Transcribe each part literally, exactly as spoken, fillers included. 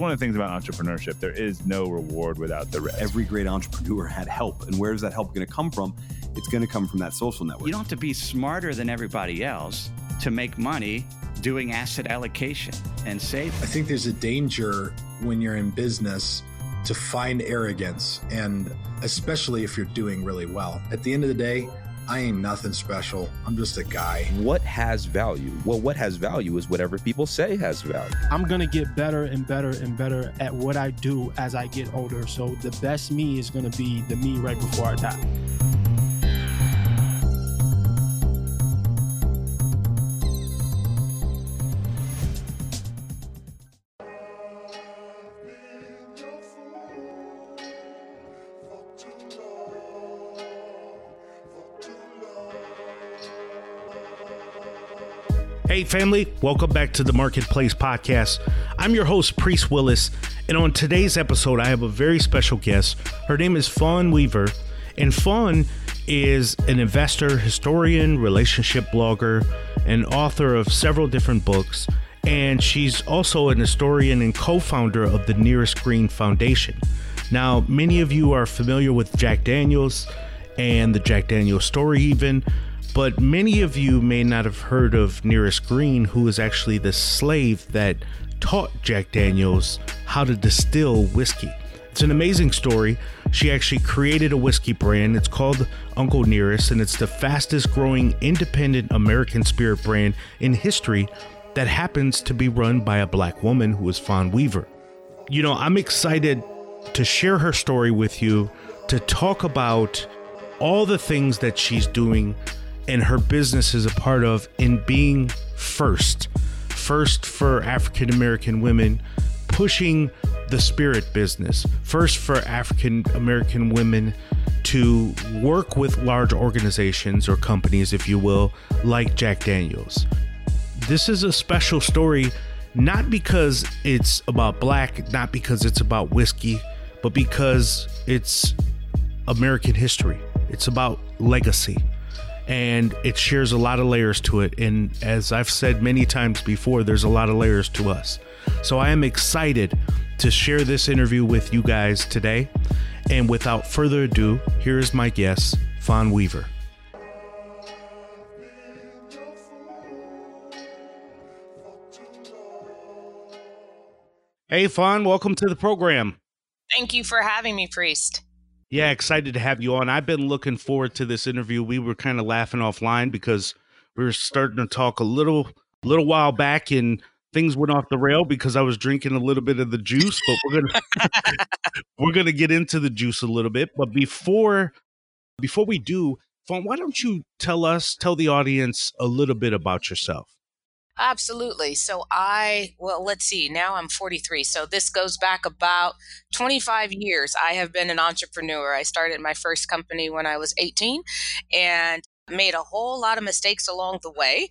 one of the things about entrepreneurship. There is no reward without the risk. Every great entrepreneur had help. And where is that help going to come from? It's going to come from that social network. You don't have to be smarter than everybody else to make money doing asset allocation and saving. I think there's a danger when you're in business to find arrogance, and especially if you're doing really well. At the end of the day, I ain't nothing special. I'm just a guy. What has value? Well, what has value is whatever people say has value. I'm going to get better and better and better at what I do as I get older. So the best me is going to be the me right before I die. Hey family, welcome back to the Marketplace Podcast. I'm your host, Priest Willis, and on today's episode, I have a very special guest. Her name is Fawn Weaver, and Fawn is an investor, historian, relationship blogger, and author of several different books, and she's also an historian and co-founder of the Nearest Green Foundation. Now, many of you are familiar with Jack Daniel's and the Jack Daniel's story even, but many of you may not have heard of Nearest Green, who is actually the slave that taught Jack Daniel's how to distill whiskey. It's an amazing story. She actually created a whiskey brand. It's called Uncle Nearest, and it's the fastest growing independent American spirit brand in history that happens to be run by a black woman who is Fawn Weaver. You know, I'm excited to share her story with you, to talk about all the things that she's doing and her business is a part of in being first, first for African-American women, pushing the spirit business, first for African-American women to work with large organizations or companies, if you will, like Jack Daniel's. This is a special story, not because it's about black, not because it's about whiskey, but because it's American history. It's about legacy. And it shares a lot of layers to it. And as I've said many times before, there's a lot of layers to us. So I am excited to share this interview with you guys today. And without further ado, here is my guest, Fawn Weaver. Hey, Fawn, welcome to the program. Thank you for having me, Priest. Yeah, excited to have you on. I've been looking forward to this interview. We were kind of laughing offline because we were starting to talk a little little while back and things went off the rail because I was drinking a little bit of the juice, but we're going to we're going to get into the juice a little bit. But before before we do, Fawn, why don't you tell us, tell the audience a little bit about yourself? Absolutely. So I, well, let's see, now I'm forty-three. So this goes back about twenty-five years. I have been an entrepreneur. I started my first company when I was eighteen and made a whole lot of mistakes along the way.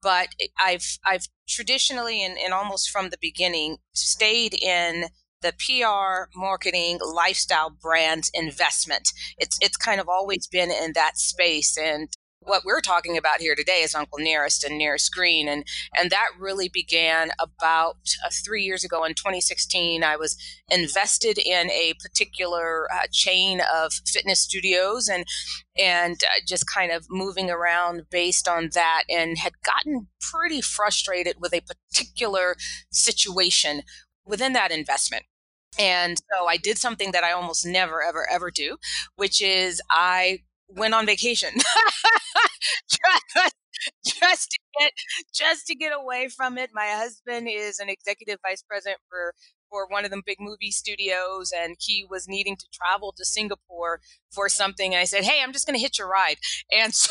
But I've, I've traditionally and, and almost from the beginning stayed in the P R, marketing, lifestyle, brands, investment. It's, it's kind of always been in that space. And what we're talking about here today is Uncle Nearest and Nearest Green. And, and that really began about uh, three years ago in twenty sixteen. I was invested in a particular uh, chain of fitness studios and and uh, just kind of moving around based on that, and had gotten pretty frustrated with a particular situation within that investment. And so I did something that I almost never, ever, ever do, which is I went on vacation just, just to get just to get away from it. My husband is an executive vice president for for one of the big movie studios, and he was needing to travel to Singapore for something. And I said, "Hey, I'm just going to hitch a ride." And so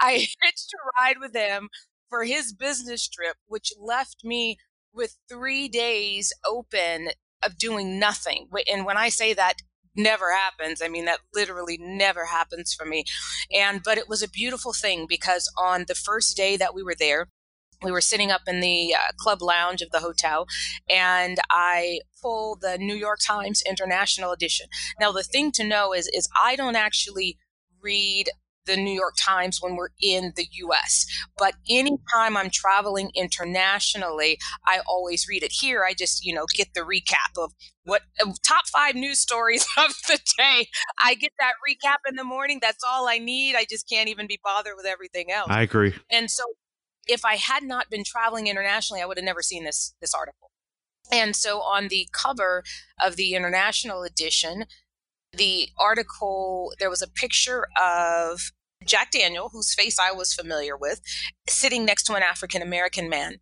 I hitched a ride with him for his business trip, which left me with three days open of doing nothing. And when I say that, never happens. I mean, that literally never happens for me. And, but it was a beautiful thing because on the first day that we were there, we were sitting up in the uh, club lounge of the hotel, and I pulled the New York Times International Edition. Now, the thing to know is, is I don't actually read the New York Times when we're in the U S. But anytime I'm traveling internationally, I always read it. Here, I just, you know, get the recap of what top five news stories of the day. I get that recap in the morning. That's all I need. I just can't even be bothered with everything else. I agree. And so if I had not been traveling internationally, I would have never seen this this article. And so on the cover of the international edition, the article, there was a picture of Jack Daniel, whose face I was familiar with, sitting next to an African-American man.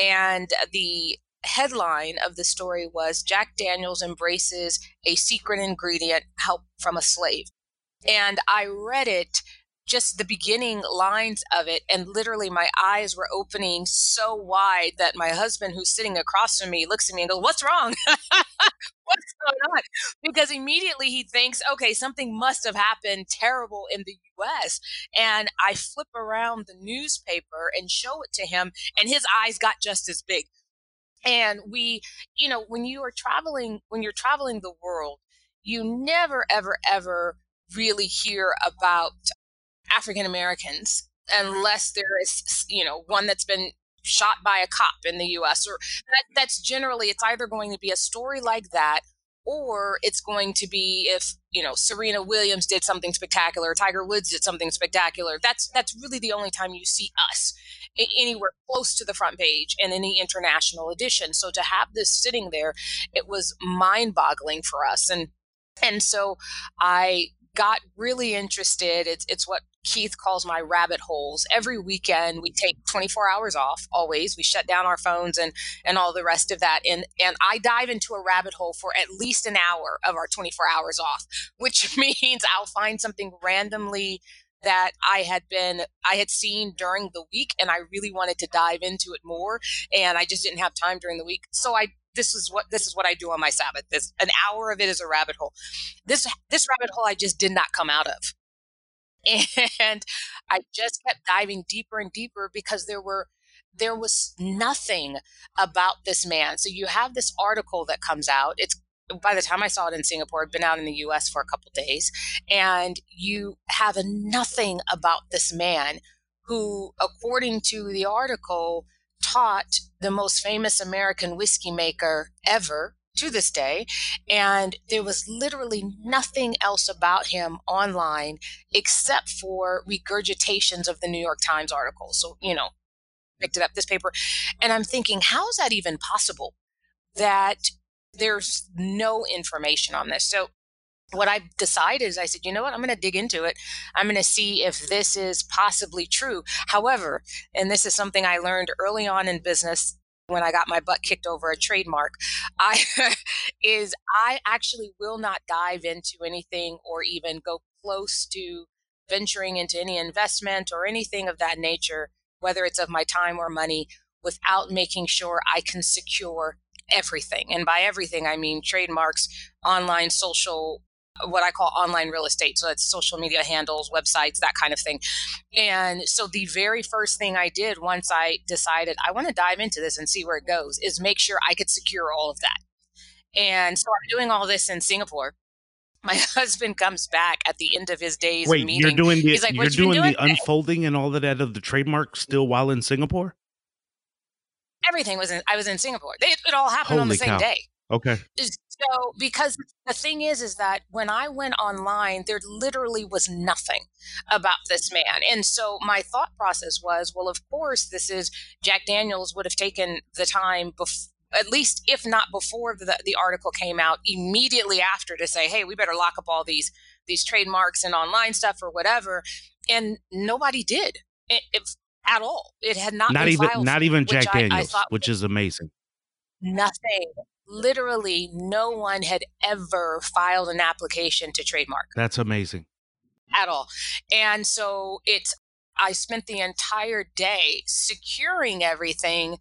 And the headline of the story was, Jack Daniel's embraces a secret ingredient, help from a slave. And I read it, just the beginning lines of it, and literally my eyes were opening so wide that my husband, who's sitting across from me, looks at me and goes, "What's wrong?" What's going on? Because immediately he thinks, okay, something must have happened terrible in the U S. And I flip around the newspaper and show it to him, and his eyes got just as big. And we, you know, when you are traveling, when you're traveling the world, you never, ever, ever really hear about African Americans, unless there is, you know, one that's been shot by a cop in the U S, or that, that's generally, it's either going to be a story like that, or it's going to be if, you know, Serena Williams did something spectacular, Tiger Woods did something spectacular. That's, that's really the only time you see us anywhere close to the front page in any international edition. So to have this sitting there, it was mind boggling for us. And, and so I got really interested. It's, it's what Keith calls my rabbit holes. Every weekend we take twenty-four hours off, always. We shut down our phones and, and all the rest of that. And, and I dive into a rabbit hole for at least an hour of our twenty-four hours off, which means I'll find something randomly that I had been, I had seen during the week, and I really wanted to dive into it more. And I just didn't have time during the week. So I, This is what this is what I do on my Sabbath. This an hour of it is a rabbit hole. This this rabbit hole I just did not come out of, and I just kept diving deeper and deeper because there were there was nothing about this man. So you have this article that comes out. It's by the time I saw it in Singapore, I'd been out in the U S for a couple of days, and you have nothing about this man who, according to the article, taught the most famous American whiskey maker ever to this day. And there was literally nothing else about him online except for regurgitations of the New York Times article. So, you know, picked it up, this paper. And I'm thinking, how is that even possible that there's no information on this? So what I decided is I said, you know what, I'm going to dig into it. I'm going to see if this is possibly true. However, and this is something I learned early on in business when I got my butt kicked over a trademark, I, is I actually will not dive into anything or even go close to venturing into any investment or anything of that nature, whether it's of my time or money, without making sure I can secure everything. And by everything, I mean trademarks, online, social, what I call online real estate. So that's social media handles, websites, that kind of thing. And so the very first thing I did once I decided I want to dive into this and see where it goes is make sure I could secure all of that. And so I'm doing all this in Singapore. My husband comes back at the end of his day's Wait, meeting. You're doing the, He's like, you're doing doing the unfolding and all that out of the trademark still while in Singapore? Everything was in, I was in Singapore. They, it all happened Holy on the same cow. day. Okay. So because the thing is, is that when I went online, there literally was nothing about this man. And so my thought process was, well, of course, this is Jack Daniel's would have taken the time before, at least if not before the, the article came out, immediately after to say, hey, we better lock up all these, these trademarks and online stuff or whatever. And nobody did it, it, at all. It had not, not been even, filed. Not even Jack Daniels, I, I thought, which is amazing. Nothing. Literally no one had ever filed an application to trademark. That's amazing. At all. And so it's, I spent the entire day securing everything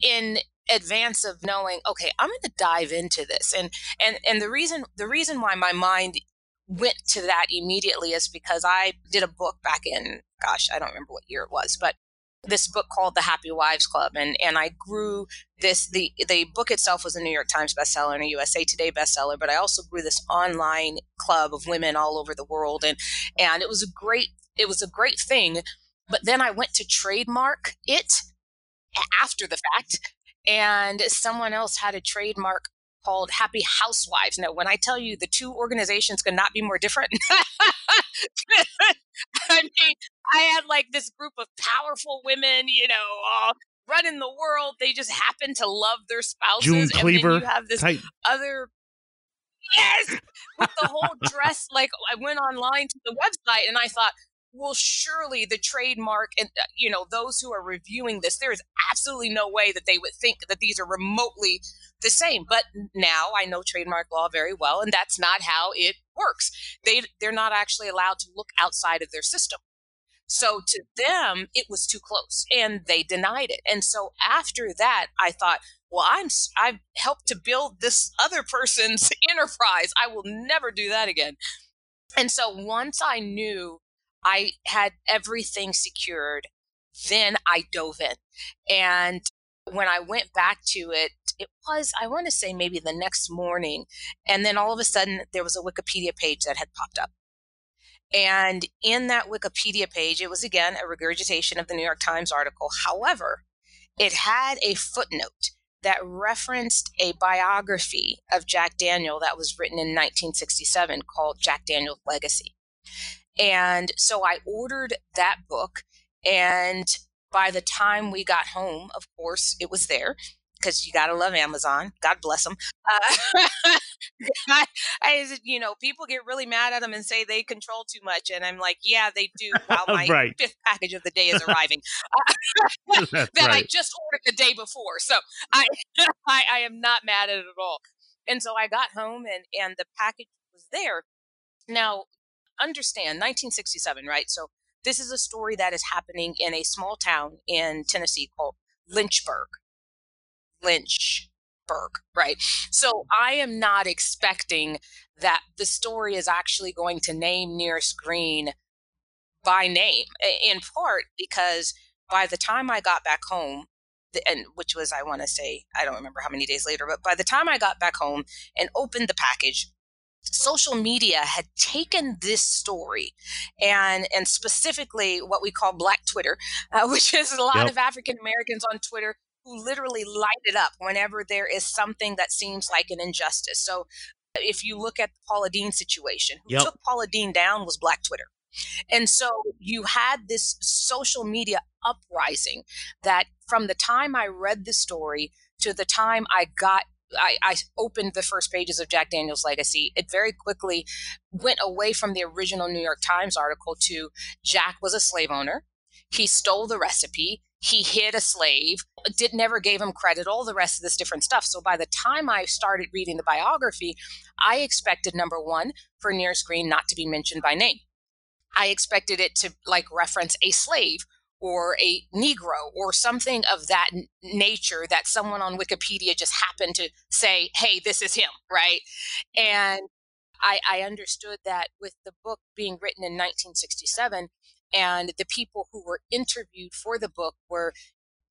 in advance of knowing, okay, I'm going to dive into this. And, and, and the reason, the reason why my mind went to that immediately is because I did a book back in, gosh, I don't remember what year it was, but this book called The Happy Wives Club. And, and I grew this, the, the book itself was a New York Times bestseller and a U S A Today bestseller, but I also grew this online club of women all over the world. And, and it was a great it was a great thing. But then I went to trademark it after the fact, and someone else had a trademark called Happy Housewives. Now, when I tell you the two organizations could not be more different, I mean, I had like this group of powerful women, you know, all running the world. They just happen to love their spouses. June Cleaver, and then you have this type. Other. Yes, with the whole dress. Like, I went online to the website and I thought, well, surely the trademark and, you know, those who are reviewing this, there is absolutely no way that they would think that these are remotely the same. But now I know trademark law very well, and that's not how it works. They, they're not actually allowed to look outside of their system. So to them, it was too close, and they denied it. And so after that, I thought, well, I'm, I've helped to build this other person's enterprise. I will never do that again. And so once I knew I had everything secured, then I dove in. And when I went back to it, it was, I want to say maybe the next morning. And then all of a sudden, there was a Wikipedia page that had popped up. And in that Wikipedia page, it was, again, a regurgitation of the New York Times article. However, it had a footnote that referenced a biography of Jack Daniel that was written in nineteen sixty-seven called Jack Daniel's Legacy. And so I ordered that book. And by the time we got home, of course, it was there, because you got to love Amazon. God bless them. Uh, I, I, you know, people get really mad at them and say they control too much. And I'm like, yeah, they do. While my right. fifth package of the day is arriving uh, that right. I just ordered the day before. So I, I, I am not mad at it at all. And so I got home and, and the package was there. Now, understand, nineteen sixty-seven, right? So this is a story that is happening in a small town in Tennessee called Lynchburg. Lynchburg, right? So I am not expecting that the story is actually going to name Nearest Green by name, in part because by the time I got back home, and which was, I want to say, I don't remember how many days later, but by the time I got back home and opened the package, social media had taken this story and and specifically what we call Black Twitter, uh, which is a lot yep. of African Americans on Twitter who literally light it up whenever there is something that seems like an injustice. So if you look at the Paula Deen situation, who yep. took Paula Deen down was Black Twitter. And so you had this social media uprising that from the time I read the story to the time I got I, I opened the first pages of Jack Daniel's Legacy, it very quickly went away from the original New York Times article to Jack was a slave owner. He stole the recipe. He hid a slave, did never gave him credit, all the rest of this different stuff. So by the time I started reading the biography, I expected, number one, for Nearest Green not to be mentioned by name. I expected it to like reference a slave or a Negro or something of that n- nature that someone on Wikipedia just happened to say, hey, this is him, right? And I, I understood that with the book being written in nineteen sixty-seven, and the people who were interviewed for the book were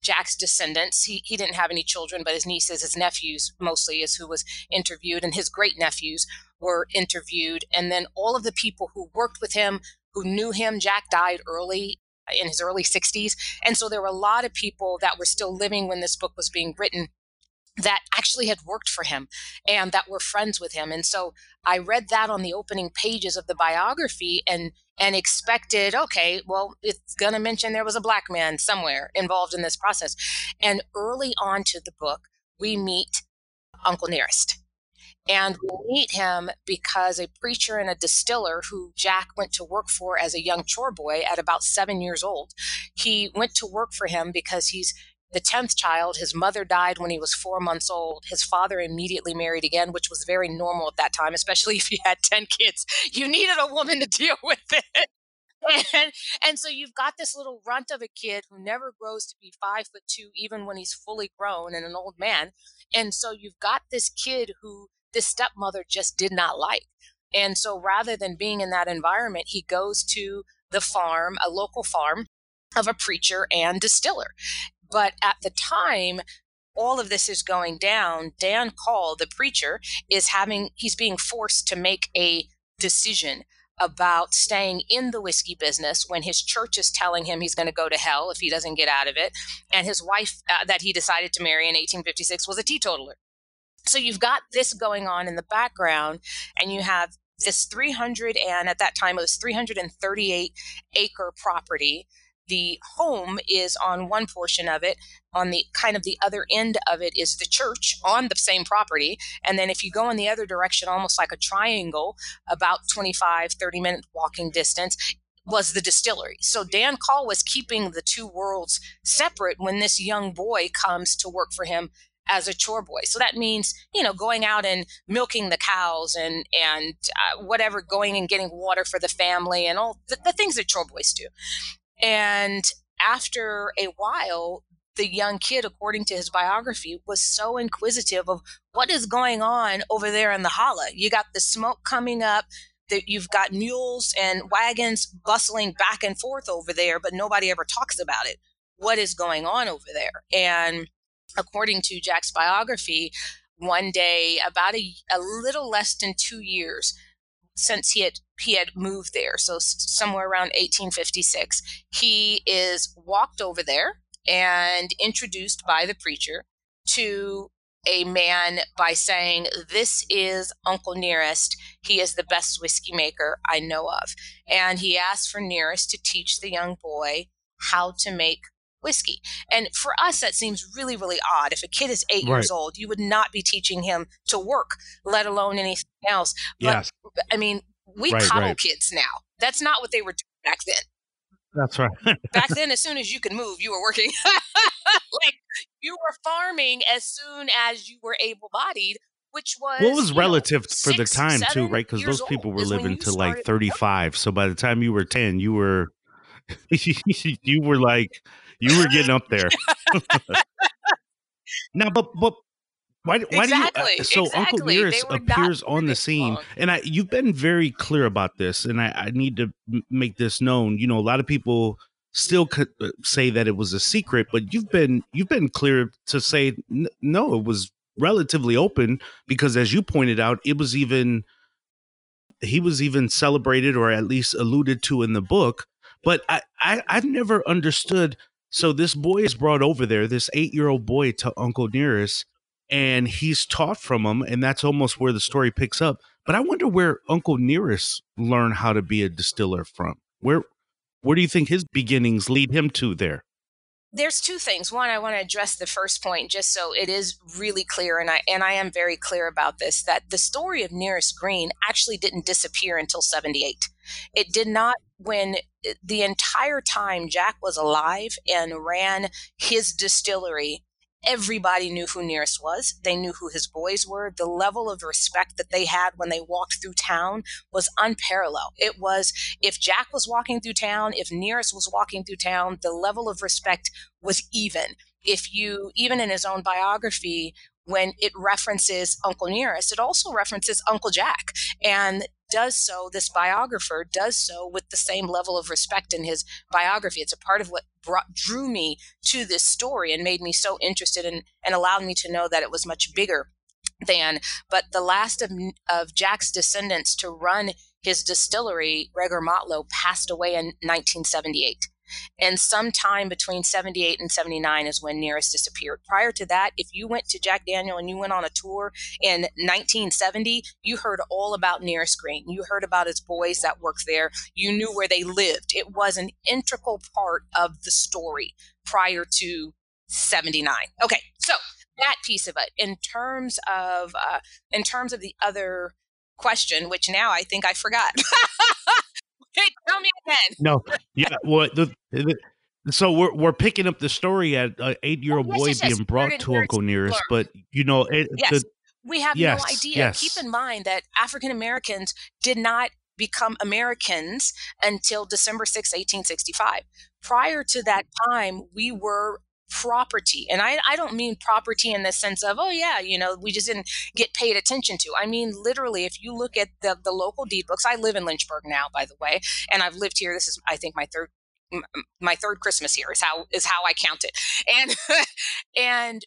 Jack's descendants. He he didn't have any children, but his nieces, his nephews mostly is who was interviewed, and his great nephews were interviewed. And then all of the people who worked with him, who knew him, Jack died early in his early sixties. And so there were a lot of people that were still living when this book was being written that actually had worked for him and that were friends with him. And so I read that on the opening pages of the biography and and expected, okay, well, it's going to mention there was a Black man somewhere involved in this process. And early on to the book, we meet Uncle Nearest. And we meet him because a preacher and a distiller who Jack went to work for as a young chore boy at about seven years old, he went to work for him because he's the tenth child. His mother died when he was four months old. His father immediately married again, which was very normal at that time, especially if you had ten kids. You needed a woman to deal with it. And, and so you've got this little runt of a kid who never grows to be five foot two, even when he's fully grown and an old man. And so you've got this kid who this stepmother just did not like. And so rather than being in that environment, he goes to the farm, a local farm of a preacher and distiller. But at the time, all of this is going down. Dan Call, the preacher, is having, he's being forced to make a decision about staying in the whiskey business when his church is telling him he's going to go to hell if he doesn't get out of it. And his wife uh, that he decided to marry in eighteen fifty-six was a teetotaler. So you've got this going on in the background, and you have this three hundred and at that time it was three hundred thirty-eight acre property. The home is on one portion of it. On the kind of the other end of it is the church on the same property. And then if you go in the other direction, almost like a triangle, about twenty-five, thirty minute walking distance was the distillery. So Dan Call was keeping the two worlds separate when this young boy comes to work for him as a chore boy. So that means, you know, going out and milking the cows and, and uh, whatever, going and getting water for the family and all the, the things that chore boys do. And after a while, the young kid, according to his biography, was so inquisitive of what is going on over there in the holla. You got the smoke coming up, that you've got mules and wagons bustling back and forth over there, but nobody ever talks about it. What is going on over there? And according to Jack's biography, one day, about a, a little less than two years since he had he had moved there, so somewhere around eighteen fifty-six, he is walked over there and introduced by the preacher to a man by saying, "This is Uncle Nearest. He is the best whiskey maker I know of." And he asked for Nearest to teach the young boy how to make whiskey. And for us, that seems really, really odd. If a kid is eight right. years old, you would not be teaching him to work, let alone anything else. But, yes. I mean, we right, coddle right. kids now. That's not what they were doing back then. That's right. Back then, as soon as you could move, you were working. Like, you were farming as soon as you were able-bodied, which was what was relative know, for six, the time too, right? Because those people were living to like thirty-five. Working. So by the time you were ten, you were you were like you were getting up there. Now, but but why why exactly, do you? Uh, so exactly. Uncle Nearest appears on the scene, long. and I you've been very clear about this, and I, I need to make this known. You know, a lot of people still could say that it was a secret, but you've been you've been clear to say n- no, it was relatively open, because as you pointed out, it was even he was even celebrated or at least alluded to in the book. But I, I, I've never understood. So this boy is brought over there, this eight-year-old boy, to Uncle Nearest, and he's taught from him, and that's almost where the story picks up. But I wonder where Uncle Nearest learned how to be a distiller from. Where, where do you think his beginnings lead him to there? There's two things. One, I want to address the first point just so it is really clear, and I and I am very clear about this, that the story of Nearest Green actually didn't disappear until seventy-eight. It did not when the entire time Jack was alive and ran his distillery. Everybody knew who Nearest was. They knew who his boys were. The level of respect that they had when they walked through town was unparalleled. It was, if Jack was walking through town, if Nearest was walking through town, the level of respect was even. If you, even in his own biography, when it references Uncle Nearest, it also references Uncle Jack, and does so, this biographer does so with the same level of respect in his biography. It's a part of what brought, drew me to this story and made me so interested in, and allowed me to know that it was much bigger than. But the last of, of Jack's descendants to run his distillery, Regor Motlow, passed away in nineteen seventy-eight. And sometime between seventy-eight and seventy-nine is when Nearest disappeared. Prior to that, if you went to Jack Daniel and you went on a tour in nineteen seventy, you heard all about Nearest Green. You heard about his boys that worked there. You knew where they lived. It was an integral part of the story prior to seventy-nine. Okay, so that piece of it. In terms of uh, in terms of the other question, which now I think I forgot. Hey, tell me again. No, yeah. Well, the, the, so we're we're picking up the story at an eight-year-old oh, yes, boy yes, being yes. brought We're to Uncle Nearest, but you know, it, yes, the, we have yes, no idea. Yes. Keep in mind that African Americans did not become Americans until December sixth, eighteen sixty-five. Prior to that time, we were property, and I, I don't mean property in the sense of, oh yeah, you know, we just didn't get paid attention to. I mean, literally, if you look at the, the local deed books, I live in Lynchburg now, by the way, and I've lived here. This is, I think, my third, my third Christmas here is how, is how I count it. And, and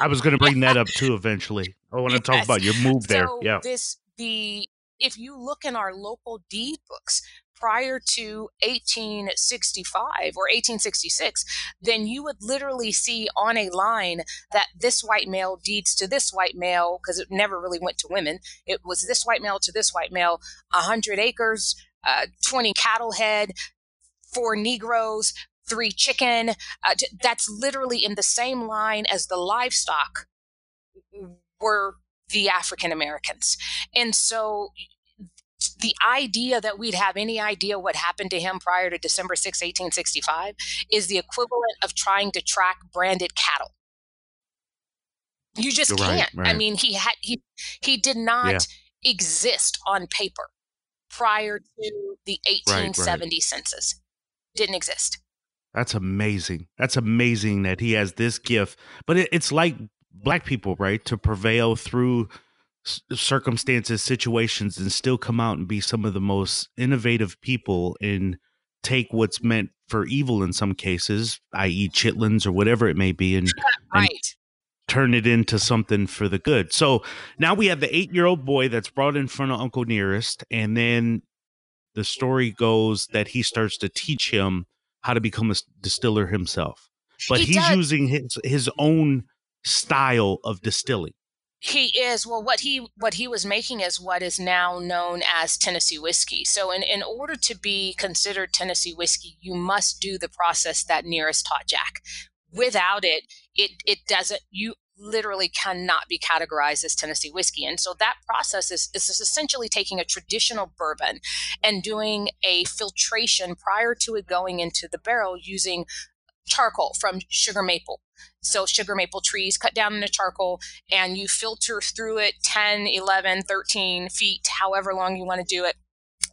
I was going to bring that up too, eventually. I want to yes. talk about your move there. So yeah. This, the, if you look in our local deed books prior to eighteen sixty-five or eighteen sixty-six, then you would literally see on a line that this white male deeds to this white male, because it never really went to women. It was this white male to this white male, one hundred acres, uh, twenty cattle head, four Negroes, three chicken. Uh, that's literally in the same line as the livestock were the African Americans. And so the idea that we'd have any idea what happened to him prior to December sixth, eighteen sixty-five is the equivalent of trying to track branded cattle. You just right, can't. Right. I mean, he had he he did not yeah. exist on paper prior to the eighteen seventy right, right. census. Didn't exist. That's amazing. That's amazing that he has this gift. But it, it's like Black people, right, to prevail through circumstances, situations, and still come out and be some of the most innovative people and take what's meant for evil in some cases, that is chitlins or whatever it may be, and, right. and turn it into something for the good. So now we have the eight-year-old boy that's brought in front of Uncle Nearest, and then the story goes that he starts to teach him how to become a distiller himself. But he he's does. using his, his own style of distilling. He is. Well, what he what he was making is what is now known as Tennessee whiskey. So in, in order to be considered Tennessee whiskey, you must do the process that Nearest taught Jack. Without it, it, it doesn't, you literally cannot be categorized as Tennessee whiskey. And so that process is, is essentially taking a traditional bourbon and doing a filtration prior to it going into the barrel using charcoal from sugar maple. So sugar maple trees cut down into charcoal, and you filter through it ten, eleven, thirteen feet, however long you want to do it.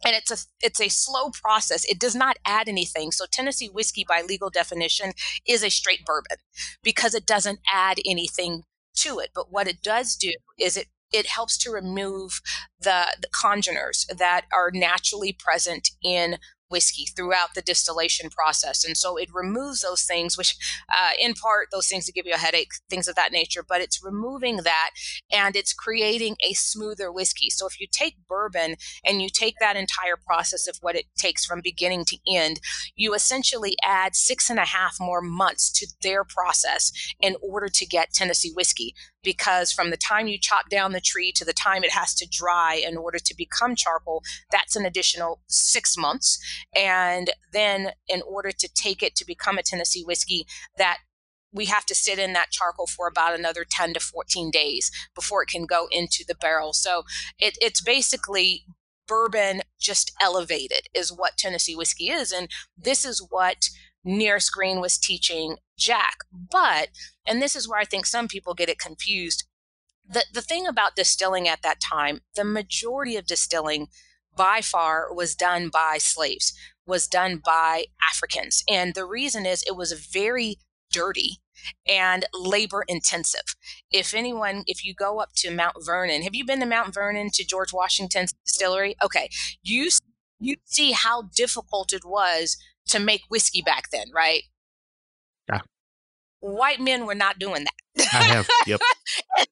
And it's a it's a slow process. It does not add anything. So Tennessee whiskey, by legal definition, is a straight bourbon because it doesn't add anything to it. But what it does do is it it helps to remove the, the congeners that are naturally present in whiskey throughout the distillation process. And so it removes those things, which uh, in part, those things that give you a headache, things of that nature, but it's removing that and it's creating a smoother whiskey. So if you take bourbon and you take that entire process of what it takes from beginning to end, you essentially add six and a half more months to their process in order to get Tennessee whiskey. Because from the time you chop down the tree to the time it has to dry in order to become charcoal, that's an additional six months. And then in order to take it to become a Tennessee whiskey, that we have to sit in that charcoal for about another ten to fourteen days before it can go into the barrel. So it, it's basically bourbon just elevated is what Tennessee whiskey is. And this is what Nearest Green was teaching Jack. But, and this is where I think some people get it confused, the, the thing about distilling at that time, the majority of distilling by far was done by slaves, was done by Africans. And the reason is it was very dirty and labor intensive. If anyone, if you go up to Mount Vernon, have you been to Mount Vernon to George Washington's distillery? Okay. You, you see how difficult it was to make whiskey back then, right? Yeah. White men were not doing that. I have, yep. they,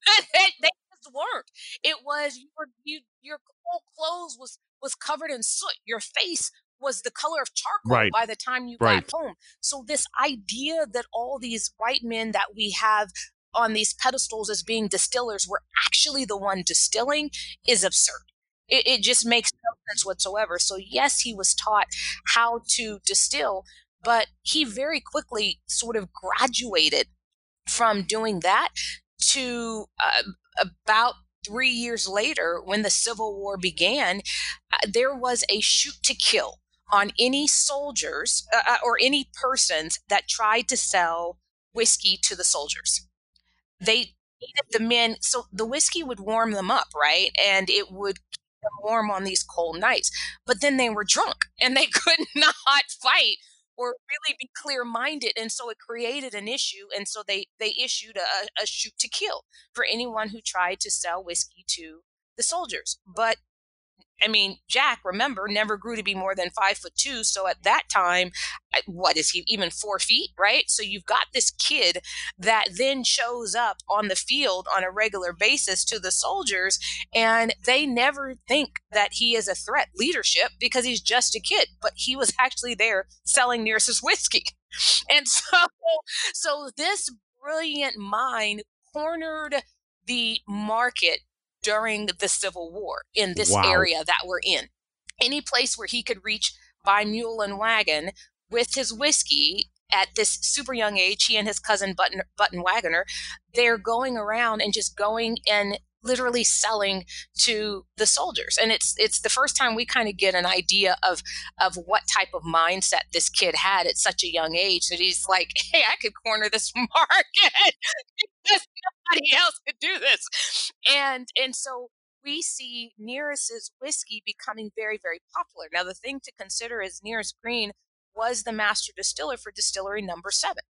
they just weren't. It was, you were, you, your whole clothes was, was covered in soot. Your face was the color of charcoal right. by the time you right. got home. So this idea that all these white men that we have on these pedestals as being distillers were actually the one distilling is absurd. It, it just makes no sense whatsoever. So yes, he was taught how to distill, but he very quickly sort of graduated from doing that to uh, about three years later when the Civil War began, uh, there was a shoot to kill on any soldiers uh, or any persons that tried to sell whiskey to the soldiers. They needed the men, so the whiskey would warm them up, right? And it would warm on these cold nights, but then they were drunk and they could not fight or really be clear-minded, and so it created an issue. And so they they issued a, a shoot to kill for anyone who tried to sell whiskey to the soldiers. But I mean, Jack, remember, never grew to be more than five foot two. So at that time, what is he, even four feet, right? So you've got this kid that then shows up on the field on a regular basis to the soldiers, and they never think that he is a threat leadership because he's just a kid, but he was actually there selling Nearest's whiskey. And so, so this brilliant mind cornered the market during the Civil War in this wow. area that we're in. Any place where he could reach by mule and wagon with his whiskey at this super young age, he and his cousin Button, Button Wagoner, they're going around and just going and literally selling to the soldiers. And it's it's the first time we kind of get an idea of of what type of mindset this kid had at such a young age, that he's like, hey, I could corner this market. Nobody else could do this. And and so we see Nearest's whiskey becoming very, very popular. Now, the thing to consider is Nearest Green was the master distiller for Distillery Number Seven.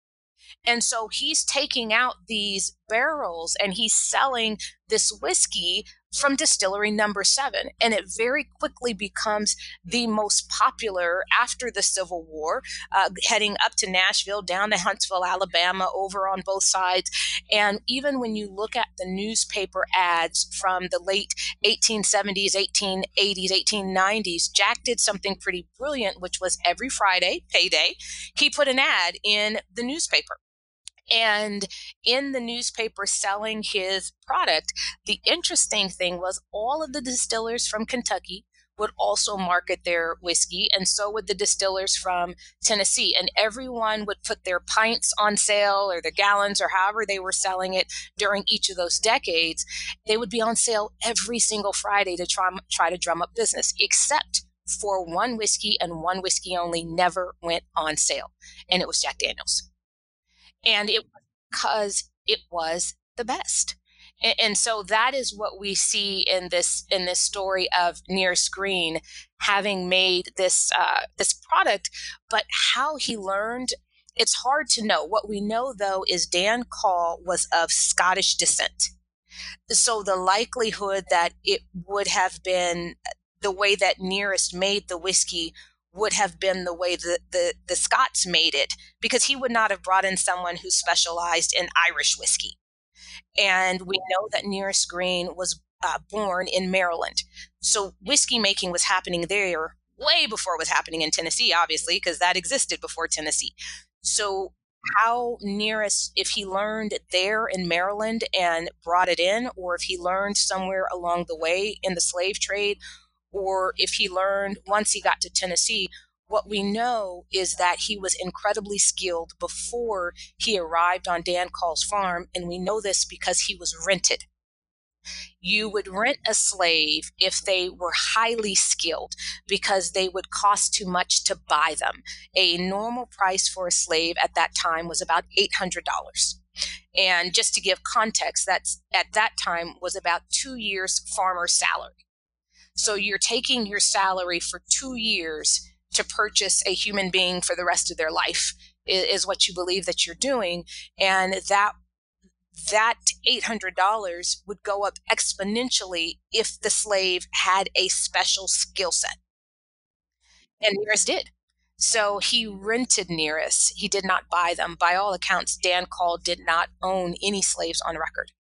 And so he's taking out these barrels and he's selling this whiskey from Distillery Number Seven. And it very quickly becomes the most popular after the Civil War, uh, heading up to Nashville, down to Huntsville, Alabama, over on both sides. And even when you look at the newspaper ads from the late eighteen seventies, eighteen eighties, eighteen nineties, Jack did something pretty brilliant, which was every Friday, payday, he put an ad in the newspaper. And in the newspaper selling his product, the interesting thing was all of the distillers from Kentucky would also market their whiskey, and so would the distillers from Tennessee. And everyone would put their pints on sale, or their gallons, or however they were selling it during each of those decades. They would be on sale every single Friday to try, try to drum up business, except for one whiskey, and one whiskey only never went on sale, and it was Jack Daniel's. And it was because it was the best. And, and so that is what we see in this in this story of Nearest Green having made this uh, this product. But how he learned, it's hard to know. What we know, though, is Dan Call was of Scottish descent. So the likelihood that it would have been the way that Nearest made the whiskey would have been the way that the, the Scots made it, because he would not have brought in someone who specialized in Irish whiskey. And we know that Nearest Green was uh, born in Maryland. So whiskey making was happening there way before it was happening in Tennessee, obviously, because that existed before Tennessee. So how Nearest, if he learned there in Maryland and brought it in, or if he learned somewhere along the way in the slave trade, or if he learned once he got to Tennessee, what we know is that he was incredibly skilled before he arrived on Dan Call's farm. And we know this because he was rented. You would rent a slave if they were highly skilled, because they would cost too much to buy them. A normal price for a slave at that time was about eight hundred dollars. And just to give context, that's at that time was about two years farmer's salary. So you're taking your salary for two years to purchase a human being for the rest of their life is, is what you believe that you're doing. And that that eight hundred dollars would go up exponentially if the slave had a special skill set. And Nearest did. So he rented Nearest. He did not buy them. By all accounts, Dan Call did not own any slaves on record.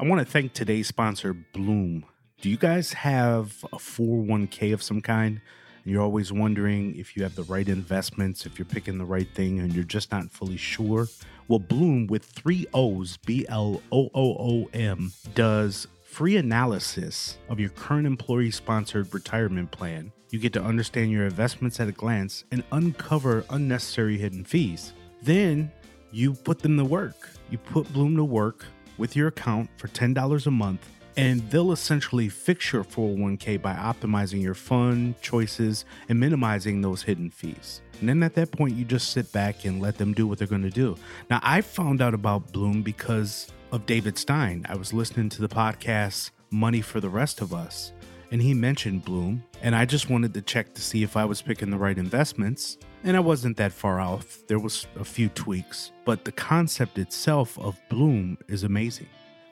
I want to thank today's sponsor, Bloom. Do you guys have a four oh one k of some kind? And you're always wondering if you have the right investments, if you're picking the right thing, and you're just not fully sure? Well, Bloom, with three O's, B L O O O M, does free analysis of your current employee-sponsored retirement plan. You get to understand your investments at a glance and uncover unnecessary hidden fees. Then you put them to work. You put Bloom to work with your account for ten dollars a month, and they'll essentially fix your four oh one k by optimizing your fund choices and minimizing those hidden fees. And then at that point, you just sit back and let them do what they're going to do. Now, I found out about Bloom because of David Stein. I was listening to the podcast Money for the Rest of Us, and he mentioned Bloom, and I just wanted to check to see if I was picking the right investments. And I wasn't that far off. There was a few tweaks, but the concept itself of Bloom is amazing.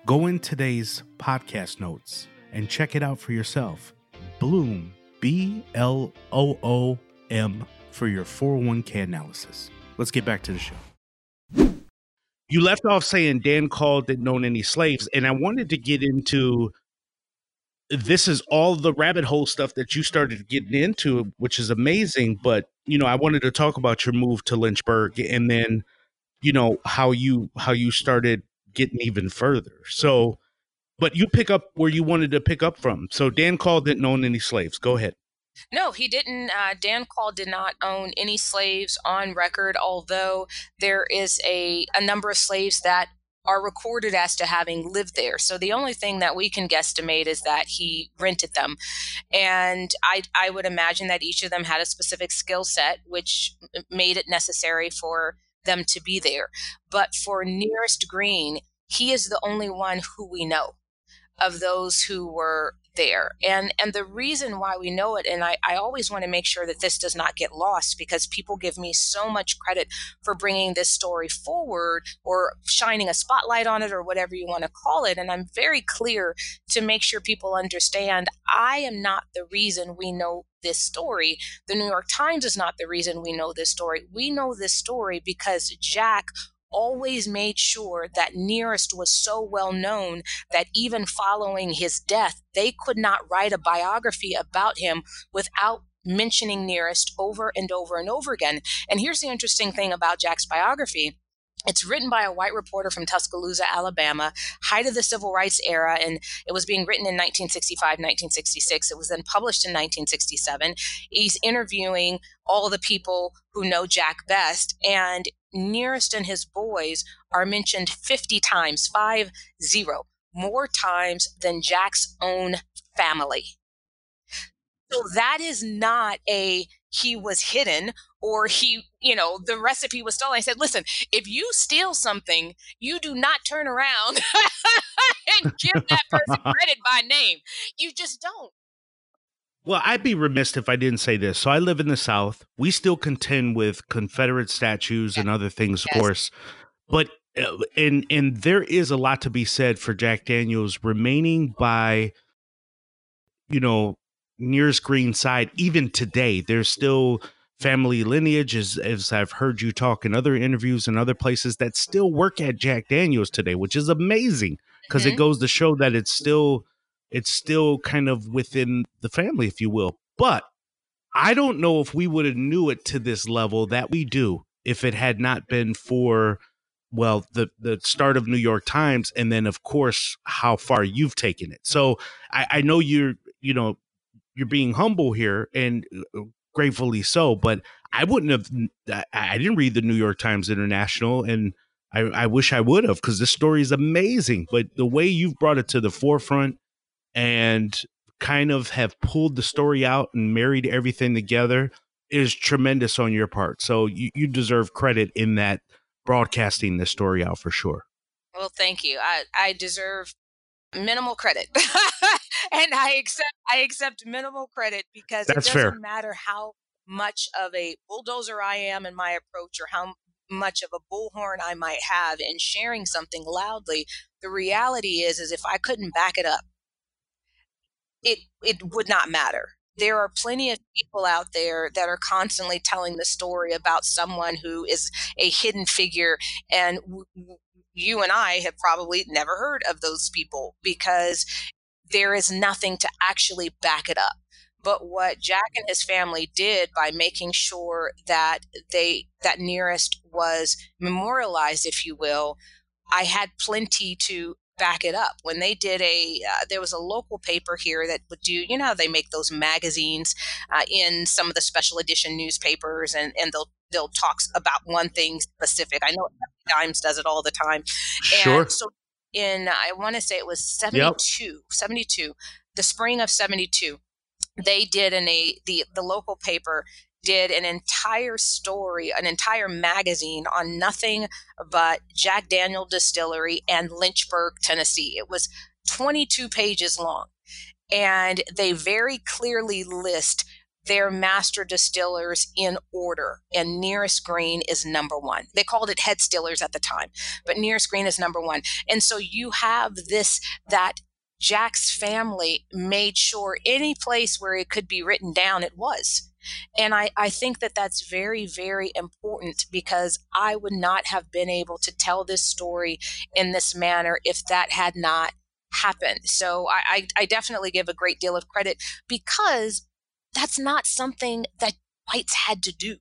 Go in today's podcast notes and check it out for yourself. Bloom, B L O O M, for your four oh one k analysis. Let's get back to the show. You left off saying Dan Call didn't own any slaves, and I wanted to get into, this is all the rabbit hole stuff that you started getting into, which is amazing, but, you know, I wanted to talk about your move to Lynchburg and then, you know, how you how you started getting even further. So, but you pick up where you wanted to pick up from. So Dan Call didn't own any slaves. Go ahead. No, he didn't. Uh, Dan Call did not own any slaves on record, although there is a, a number of slaves that are recorded as to having lived there. So the only thing that we can guesstimate is that he rented them. And I, I would imagine that each of them had a specific skill set, which made it necessary for them to be there. But for Nearest Green, he is the only one who we know of those who were there. And and the reason why we know it, and I, I always want to make sure that this does not get lost, because people give me so much credit for bringing this story forward or shining a spotlight on it or whatever you want to call it. And I'm very clear to make sure people understand I am not the reason we know this story. The New York Times is not the reason we know this story. We know this story because Jack always made sure that Nearest was so well known that even following his death, they could not write a biography about him without mentioning Nearest over and over and over again. And here's the interesting thing about Jack's biography. It's written by a white reporter from Tuscaloosa, Alabama, height of the civil rights era, and it was being written in nineteen sixty-five, nineteen sixty-six. It was then published in nineteen sixty-seven. He's interviewing all the people who know Jack best, and Nearest and his boys are mentioned fifty times, five zero, more times than Jack's own family. So that is not a he was hidden or he, you know, the recipe was stolen. I said, listen, if you steal something, you do not turn around and give that person credit by name. You just don't. Well, I'd be remiss if I didn't say this. So I live in the South. We still contend with Confederate statues, yeah, and other things, yes, of course. But uh, and and there is a lot to be said for Jack Daniel's remaining by, you know, Nearest Green side. Even today, there's still family lineage, as, as I've heard you talk in other interviews and other places, that still work at Jack Daniel's today, which is amazing because, mm-hmm, it goes to show that it's still... it's still kind of within the family, if you will. But I don't know if we would have knew it to this level that we do if it had not been for, well, the, the start of New York Times. And then, of course, how far you've taken it. So I, I know you're, you know, you're being humble here and gratefully so. But I wouldn't have, I, I didn't read the New York Times International, and I, I wish I would have, because this story is amazing. But the way you've brought it to the forefront and kind of have pulled the story out and married everything together is tremendous on your part. So you, you deserve credit in that, broadcasting this story out for sure. Well, thank you. I, I deserve minimal credit. And I accept I accept minimal credit, because that's, it doesn't fair, matter how much of a bulldozer I am in my approach or how much of a bullhorn I might have in sharing something loudly. The reality is, is if I couldn't back it up, It it would not matter. There are plenty of people out there that are constantly telling the story about someone who is a hidden figure, and w- w- you and I have probably never heard of those people because there is nothing to actually back it up. But what Jack and his family did by making sure that they that Nearest was memorialized, if you will, I had plenty to back it up. When they did a, uh, there was a local paper here that would do, you know, how they make those magazines uh, in some of the special edition newspapers, and, and they'll they'll talk about one thing specific. I know Times does it all the time. Sure. And so in, I want to say it was seventy-two, yep, seventy-two, the spring of seventy-two, they did in a, the, the local paper did an entire story, an entire magazine on nothing but Jack Daniel Distillery and Lynchburg, Tennessee. It was twenty-two pages long, and they very clearly list their master distillers in order, and Nearest Green is number one. They called it head distillers at the time, but Nearest Green is number one. And so you have this, that Jack's family made sure any place where it could be written down, it was. And I, I think that that's very, very important, because I would not have been able to tell this story in this manner if that had not happened. So I, I, I definitely give a great deal of credit, because that's not something that whites had to do.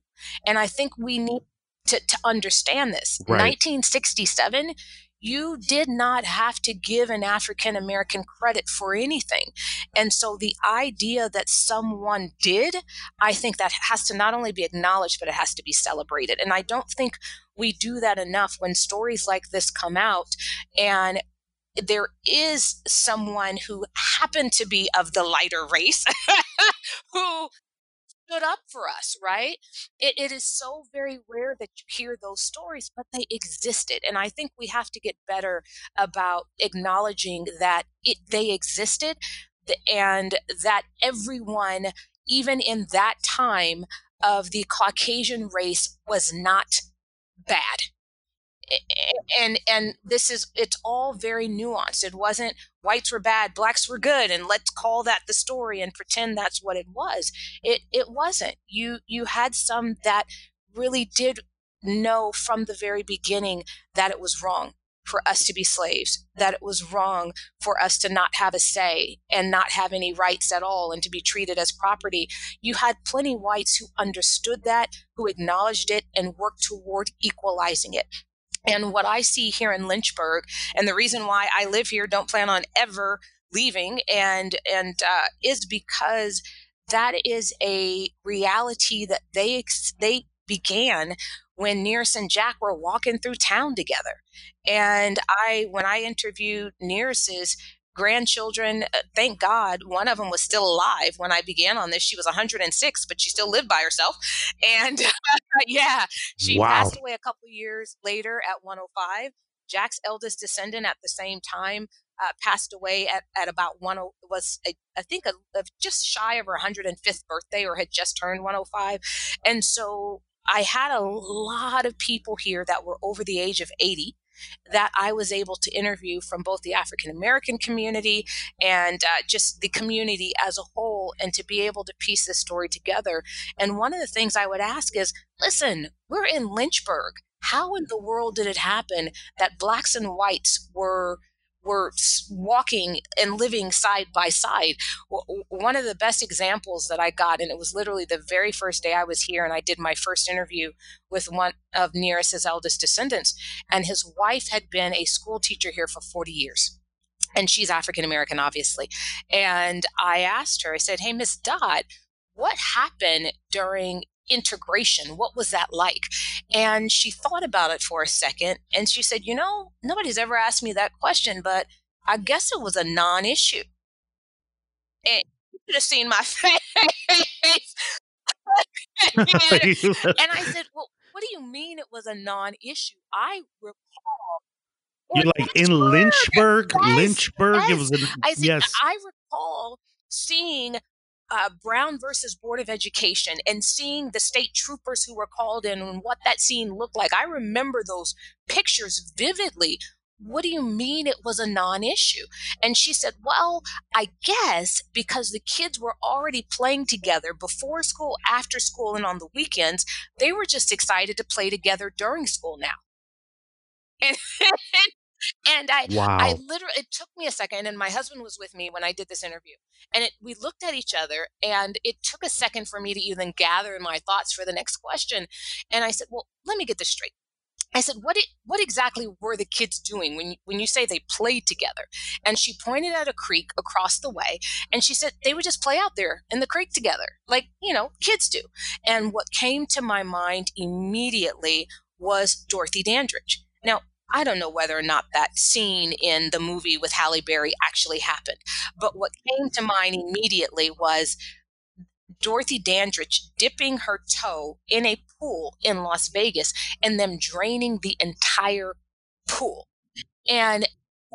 And I think we need to, to understand this. Right. nineteen sixty-seven, you did not have to give an African American credit for anything. And so the idea that someone did, I think that has to not only be acknowledged, but it has to be celebrated. And I don't think we do that enough when stories like this come out and there is someone who happened to be of the lighter race who stood up for us, right? It, it is so very rare that you hear those stories, but they existed. And I think we have to get better about acknowledging that it, they existed and that everyone, even in that time of the Caucasian race, was not bad. And and this is, it's all very nuanced. It wasn't whites were bad, blacks were good, and let's call that the story and pretend that's what it was. It it wasn't. You you had some that really did know from the very beginning that it was wrong for us to be slaves, that it was wrong for us to not have a say and not have any rights at all and to be treated as property. You had plenty of whites who understood that, who acknowledged it and worked toward equalizing it. And what I see here in Lynchburg, and the reason why I live here, don't plan on ever leaving, and and uh, is because that is a reality that they they began when Nearest and Jack were walking through town together. And I, when I interviewed Nearest's grandchildren, thank God, one of them was still alive when I began on this. She was one hundred six, but she still lived by herself. And yeah, she wow. passed away a couple of years later at one oh five. Jack's eldest descendant at the same time uh, passed away at, at about one, was a, I think a, a, just shy of her one hundred fifth birthday, or had just turned one oh five. And so I had a lot of people here that were over the age of eighty that I was able to interview from both the African-American community and uh, just the community as a whole, and to be able to piece this story together. And one of the things I would ask is, listen, we're in Lynchburg. How in the world did it happen that blacks and whites were were walking and living side by side? One of the best examples that I got, and it was literally the very first day I was here and I did my first interview with one of Nearest's eldest descendants, and his wife had been a school teacher here for forty years. And she's African-American, obviously. And I asked her, I said, hey, Miss Dodd, what happened during integration? What was that like? And she thought about it for a second, and she said, you know, nobody's ever asked me that question, but I guess it was a non-issue. And you should have seen my face. and, and I said, well, what do you mean it was a non-issue? I recall. You're like, Lynchburg, in Lynchburg? Yes, Lynchburg, yes. It was a, I said, yes. I recall seeing Uh, Brown versus Board of Education and seeing the state troopers who were called in and what that scene looked like. I remember those pictures vividly. What do you mean it was a non-issue? And she said, well, I guess because the kids were already playing together before school, after school, and on the weekends. They were just excited to play together during school now. And And I, wow. I literally, it took me a second, and my husband was with me when I did this interview, and it, we looked at each other, and it took a second for me to even gather my thoughts for the next question. And I said, well, let me get this straight. I said, what, it, what exactly were the kids doing when you, when you say they played together? And she pointed at a creek across the way, and she said they would just play out there in the creek together, like, you know, kids do. And what came to my mind immediately was Dorothy Dandridge. Now, I don't know whether or not that scene in the movie with Halle Berry actually happened, but what came to mind immediately was Dorothy Dandridge dipping her toe in a pool in Las Vegas and them draining the entire pool. And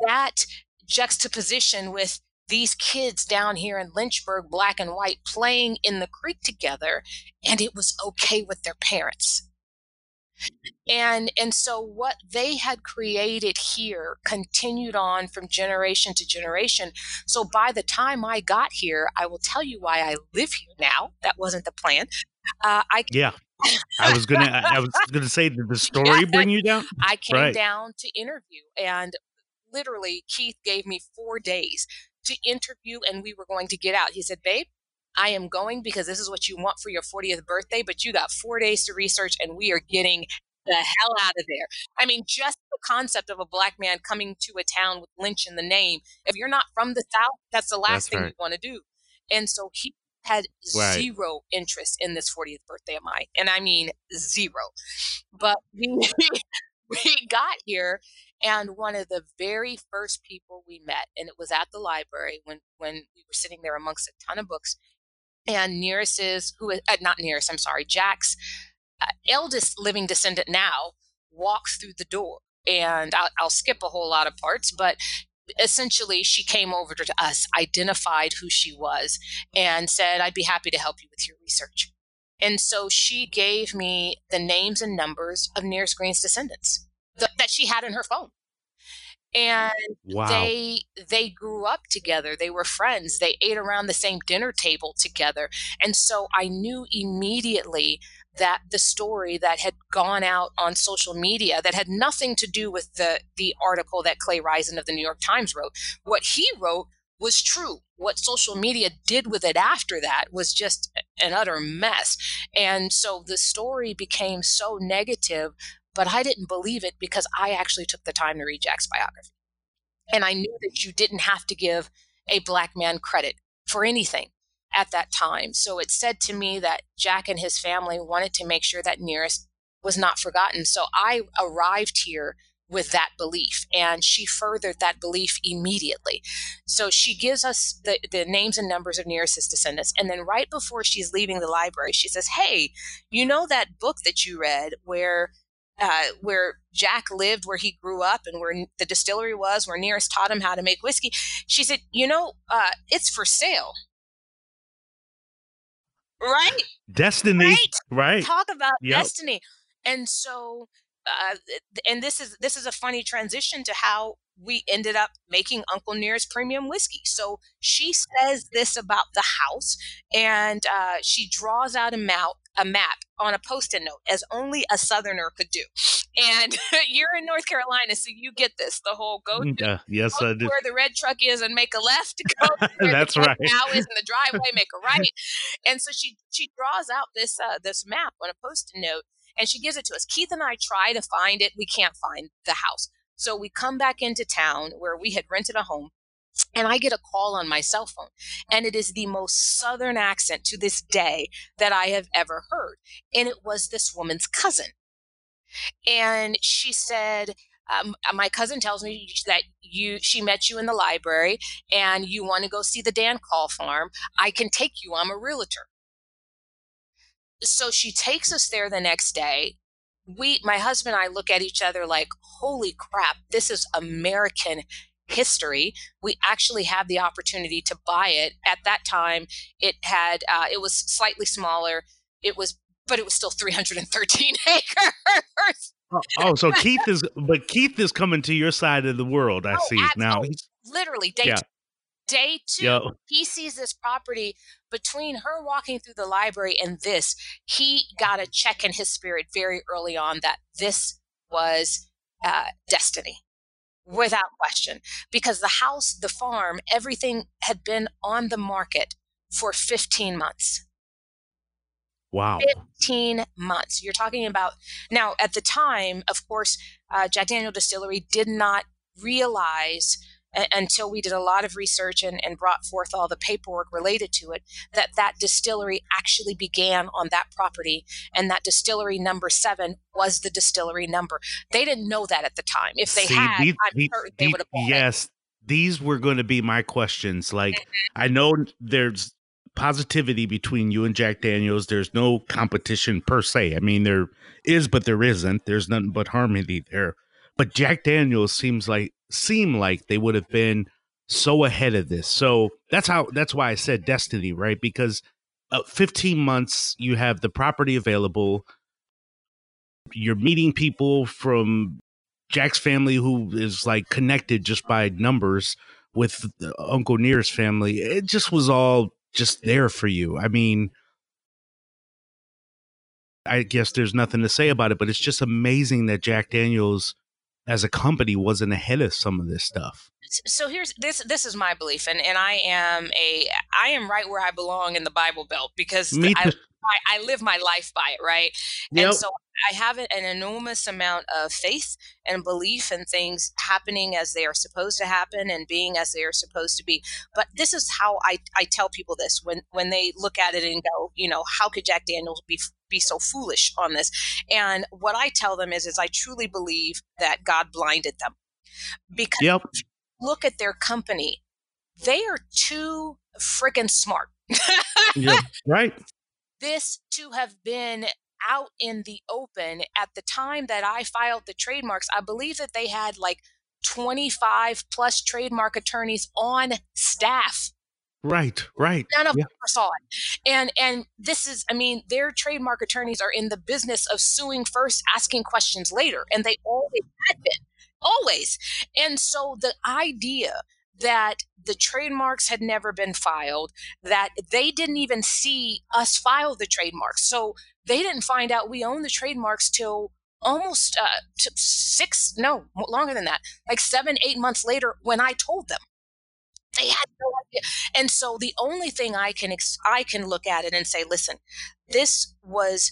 that juxtaposition with these kids down here in Lynchburg, black and white, playing in the creek together, and it was okay with their parents. And and so what they had created here continued on from generation to generation. So by the time I got here, I will tell you why I live here now. That wasn't the plan. Uh, I yeah. I was gonna. I was gonna say, did the story bring you down? I came right. down to interview, and literally Keith gave me four days to interview, and we were going to get out. He said, "Babe, I am going because this is what you want for your fortieth birthday, but you got four days to research, and we are getting the hell out of there." I mean, just the concept of a black man coming to a town with Lynch in the name. If you're not from the South, that's the last that's thing right. you want to do. And so he had right. zero interest in this fortieth birthday of mine. And I mean, zero. But we, we got here, and one of the very first people we met, and it was at the library when, when we were sitting there amongst a ton of books, and Nearest's, who is uh, not Nearest, I'm sorry, Jack's uh, eldest living descendant now walks through the door. And I'll, I'll skip a whole lot of parts, but essentially she came over to us, identified who she was, and said, "I'd be happy to help you with your research." And so she gave me the names and numbers of Nearest Green's descendants th- that she had in her phone. And wow. they they grew up together. They were friends. They ate around the same dinner table together. And so I knew immediately that the story that had gone out on social media that had nothing to do with the, the article that Clay Risen of the New York Times wrote, what he wrote was true. What social media did with it after that was just an utter mess. And so the story became so negative, but I didn't believe it because I actually took the time to read Jack's biography. And I knew that you didn't have to give a black man credit for anything at that time. So it said to me that Jack and his family wanted to make sure that Nearest was not forgotten. So I arrived here with that belief, and she furthered that belief immediately. So she gives us the, the names and numbers of Nearest's descendants. And then right before she's leaving the library, she says, "Hey, you know that book that you read where Uh, where Jack lived, where he grew up, and where the distillery was, where Nearest taught him how to make whiskey?" She said, "You know, uh, it's for sale." Right? Destiny. Right. right. Talk about yep. destiny. And so, uh, and this is this is a funny transition to how we ended up making Uncle Nearest Premium Whiskey. So she says this about the house, and uh, she draws out a map. a map on a post-it note, as only a Southerner could do. And you're in North Carolina, so you get this, the whole go to uh, yes, go I do. where the red truck is and make a left, go to where That's the right. now is in the driveway, make a right. And so she, she draws out this, uh, this map on a post-it note, and she gives it to us. Keith and I try to find it. We can't find the house. So we come back into town where we had rented a home, and I get a call on my cell phone, and it is the most Southern accent to this day that I have ever heard. And it was this woman's cousin. And she said, um, "My cousin tells me that you, she met you in the library and you want to go see the Dan Call farm. I can take you. I'm a realtor." So she takes us there the next day. We, my husband and I look at each other like, holy crap, this is American history. We actually had the opportunity to buy it. At that time, it had uh, it was slightly smaller. It was, but it was still three hundred thirteen acres. Oh, oh so Keith is, but Keith is coming to your side of the world. I oh, see now. Literally, day yeah. two, day two, Yo. he sees this property. Between her walking through the library and this, he got a check in his spirit very early on that this was uh, destiny. Without question, because the house, the farm, everything had been on the market for fifteen months. Wow. fifteen months. You're talking about, now at the time, of course, uh, Jack Daniel Distillery did not realize uh, until we did a lot of research and, and brought forth all the paperwork related to it, that that distillery actually began on that property, and that distillery number seven was the distillery number. They didn't know that at the time. If they See, had, these, I'm these, certain they would have bought Yes, it. These were going to be my questions. Like, I know there's positivity between you and Jack Daniel's. There's no competition per se. I mean, there is, but there isn't. There's nothing but harmony there. But Jack Daniel's seems like seem like they would have been so ahead of this. So that's how that's why I said destiny, right? Because uh, fifteen months, you have the property available. you're meeting people from Jack's family who is like connected just by numbers with Uncle Nearest family. It just was all just there for you. I mean, I guess there's nothing to say about it, but it's just amazing that Jack Daniel's as a company wasn't ahead of some of this stuff. So here's this, this is my belief. And, and I am a, I am right where I belong in the Bible Belt, because I, I, I live my life by it. Right. Yep. And so I have an enormous amount of faith and belief in things happening as they are supposed to happen and being as they are supposed to be. But this is how I, I tell people this when, when they look at it and go, you know, how could Jack Daniels be, be so foolish on this? And what I tell them is, is I truly believe that God blinded them, because yep. look at their company. They are too freaking smart. Yeah, right. This to have been out in the open at the time that I filed the trademarks. I believe that they had like twenty-five plus trademark attorneys on staff. Right, right. None of yeah. them ever saw it. And, and this is, I mean, their trademark attorneys are in the business of suing first, asking questions later. And they always had been. Always. And so the idea that the trademarks had never been filed, that they didn't even see us file the trademarks. So they didn't find out we owned the trademarks till almost uh, t- six, no, longer than that, like seven, eight months later when I told them. They had no idea. And so the only thing I can ex- I can look at it and say, listen, this was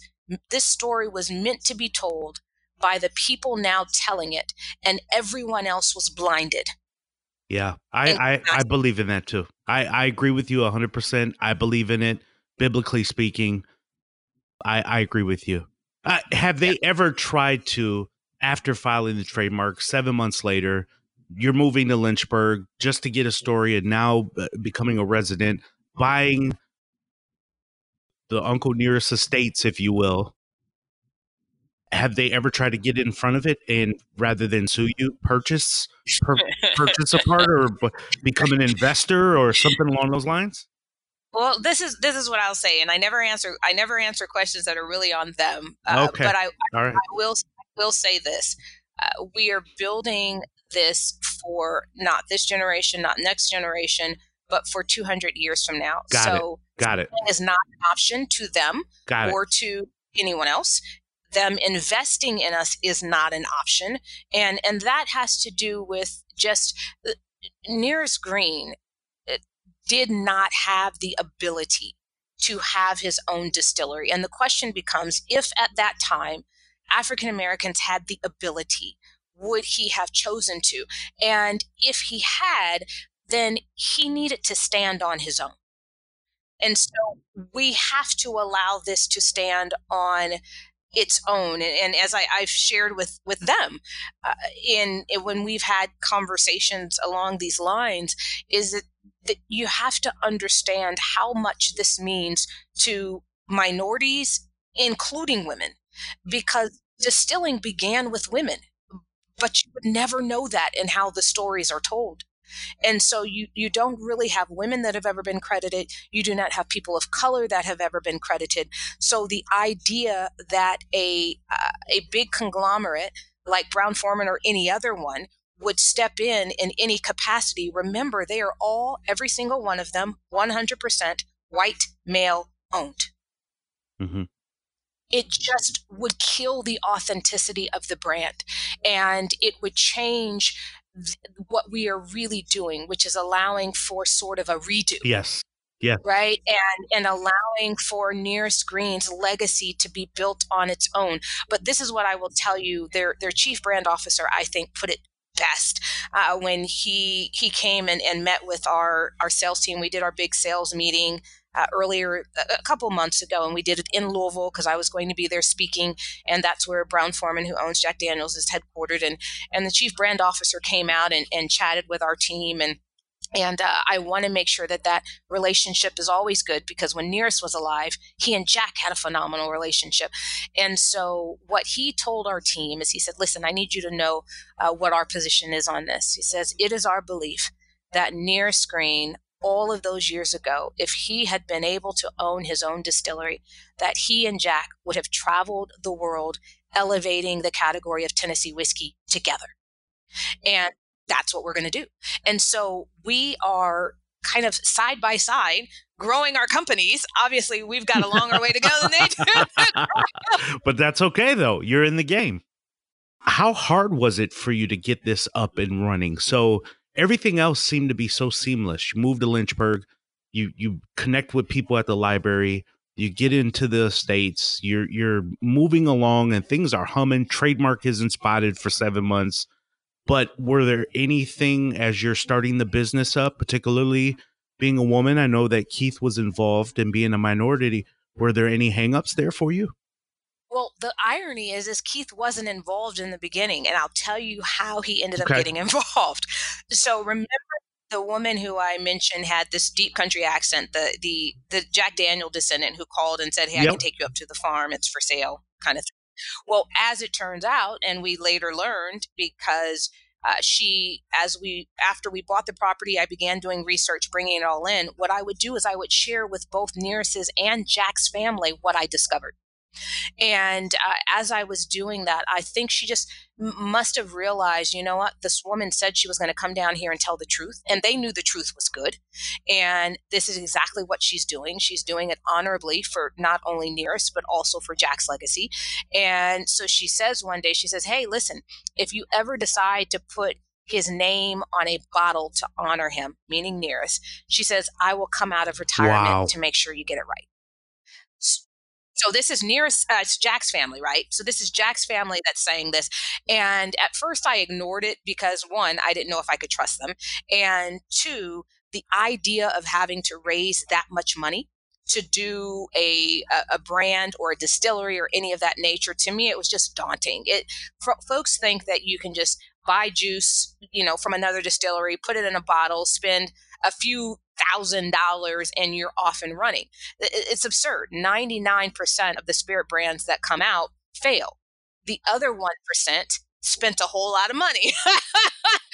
this story was meant to be told by the people now telling it, and everyone else was blinded. Yeah, I, I, I believe in that too. I, I agree with you one hundred percent. I believe in it. Biblically speaking, I, I agree with you. Uh, have they yeah. ever tried to, after filing the trademark, seven months later, you're moving to Lynchburg just to get a story and now becoming a resident, buying the Uncle Nearest estates, if you will. Have they ever tried to get in front of it and rather than sue you, purchase per, purchase a part or b- become an investor or something along those lines? Well, this is this is what I'll say, and I never answer I never answer questions that are really on them. Uh, okay, but I, All right. I will I will say this: uh, we are building this for not this generation, not next generation, but for two hundred years from now. Got so it. Got it. Is not an option to them Got or it. To anyone else. Them investing in us is not an option. And and that has to do with just Nearest Green did not have the ability to have his own distillery. And the question becomes, if at that time African Americans had the ability, would he have chosen to? And if he had, then he needed to stand on his own. And so we have to allow this to stand on its own. And, and as I, I've shared with, with them uh, in, in when we've had conversations along these lines, is that, that you have to understand how much this means to minorities, including women, because distilling began with women, but you would never know that in how the stories are told. And so you, you don't really have women that have ever been credited. You do not have people of color that have ever been credited. So the idea that a uh, a big conglomerate like Brown-Forman or any other one would step in in any capacity, remember, they are all, every single one of them, one hundred percent white male owned. Mm-hmm. It just would kill the authenticity of the brand, and it would change Th- what we are really doing, which is allowing for sort of a redo. Yes. Yeah. Right. And, and allowing for Nearest Green's legacy to be built on its own. But this is what I will tell you. Their, their chief brand officer, I think, put it best uh, when he, he came and, and met with our, our sales team. We did our big sales meeting Uh, earlier a couple months ago, and we did it in Louisville because I was going to be there speaking, and that's where Brown-Forman, who owns Jack Daniel's, is headquartered. And and the chief brand officer came out and, and chatted with our team, and and uh, I want to make sure that that relationship is always good, because when Nearest was alive, he and Jack had a phenomenal relationship. And so what he told our team is, he said, listen, I need you to know uh, what our position is on this. He says, it is our belief that Nearest Green, all of those years ago, if he had been able to own his own distillery, that he and Jack would have traveled the world elevating the category of Tennessee whiskey together. And that's what we're going to do. And so we are kind of side by side growing our companies. Obviously, we've got a longer way to go than they do. But that's okay, though. You're in the game. How hard was it for you to get this up and running? So everything else seemed to be so seamless. You move to Lynchburg. You you connect with people at the library. You get into the States, you're you're moving along and things are humming. Trademark isn't spotted for seven months. But were there anything as you're starting the business up, particularly being a woman? I know that Keith was involved in being a minority. Were there any hangups there for you? Well, the irony is, is Keith wasn't involved in the beginning, and I'll tell you how he ended okay. up getting involved. So remember, the woman who I mentioned had this deep country accent, the the the Jack Daniel descendant who called and said, hey, yep. I can take you up to the farm. It's for sale kind of thing. Well, as it turns out, and we later learned because uh, she, as we, after we bought the property, I began doing research, bringing it all in. What I would do is I would share with both Nearest's and Jack's family what I discovered. And uh, as I was doing that, I think she just m- must have realized, you know what, this woman said she was going to come down here and tell the truth. And they knew the truth was good. And this is exactly what she's doing. She's doing it honorably for not only Nearest, but also for Jack's legacy. And so she says one day, she says, hey, listen, if you ever decide to put his name on a bottle to honor him, meaning Nearest, she says, I will come out of retirement wow. to make sure you get it right. So this is Nearest, uh, it's Jack's family, right? So this is Jack's family that's saying this. And at first I ignored it because one, I didn't know if I could trust them. And two, the idea of having to raise that much money to do a, a brand or a distillery or any of that nature, to me, it was just daunting. It f- folks think that you can just buy juice, you know, from another distillery, put it in a bottle, spend a few thousand dollars and you're off and running. It's absurd. ninety-nine percent of the spirit brands that come out fail. The other one percent spent a whole lot of money. so,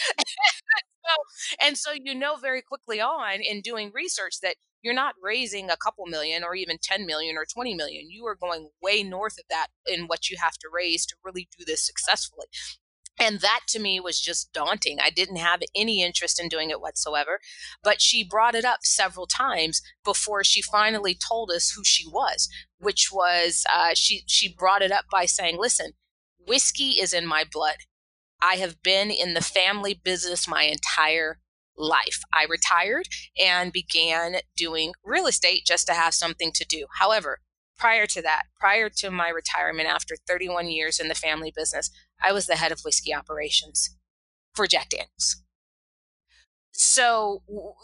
and so you know very quickly on in doing research that you're not raising a couple million or even ten million or twenty million. You are going way north of that in what you have to raise to really do this successfully. And that to me was just daunting. I didn't have any interest in doing it whatsoever. But she brought it up several times before she finally told us who she was, which was uh, she, she brought it up by saying, listen, whiskey is in my blood. I have been in the family business my entire life. I retired and began doing real estate just to have something to do. However, prior to that, prior to my retirement, after thirty-one years in the family business, I was the head of whiskey operations for Jack Daniel's. So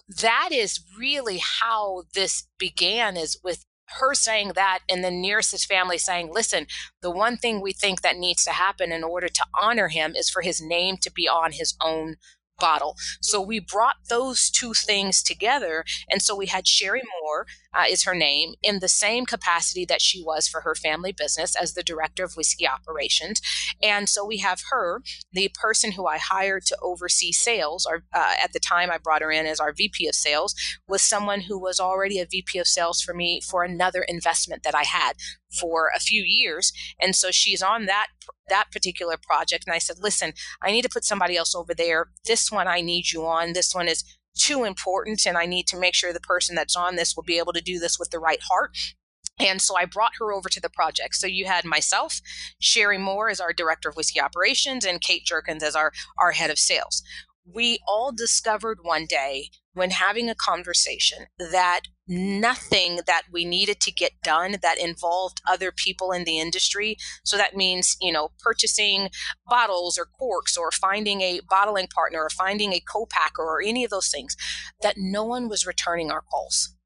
that is really how this began, is with her saying that and the Nearest's family saying, listen, the one thing we think that needs to happen in order to honor him is for his name to be on his own bottle. So we brought those two things together. And so we had Sherry Moore, uh, is her name, in the same capacity that she was for her family business as the director of whiskey operations. And so we have her, the person who I hired to oversee sales, or uh, at the time I brought her in as our V P of sales, was someone who was already a V P of sales for me for another investment that I had for a few years. And so she's on that that particular project. And I said, listen, I need to put somebody else over there. This one I need you on. This one is too important. And I need to make sure the person that's on this will be able to do this with the right heart. And so I brought her over to the project. So you had myself, Sherry Moore as our director of whiskey operations, and Kate Jerkins as our, our head of sales. We all discovered one day when having a conversation that nothing that we needed to get done that involved other people in the industry. So that means, you know, purchasing bottles or corks or finding a bottling partner or finding a co-packer or any of those things, that no one was returning our calls.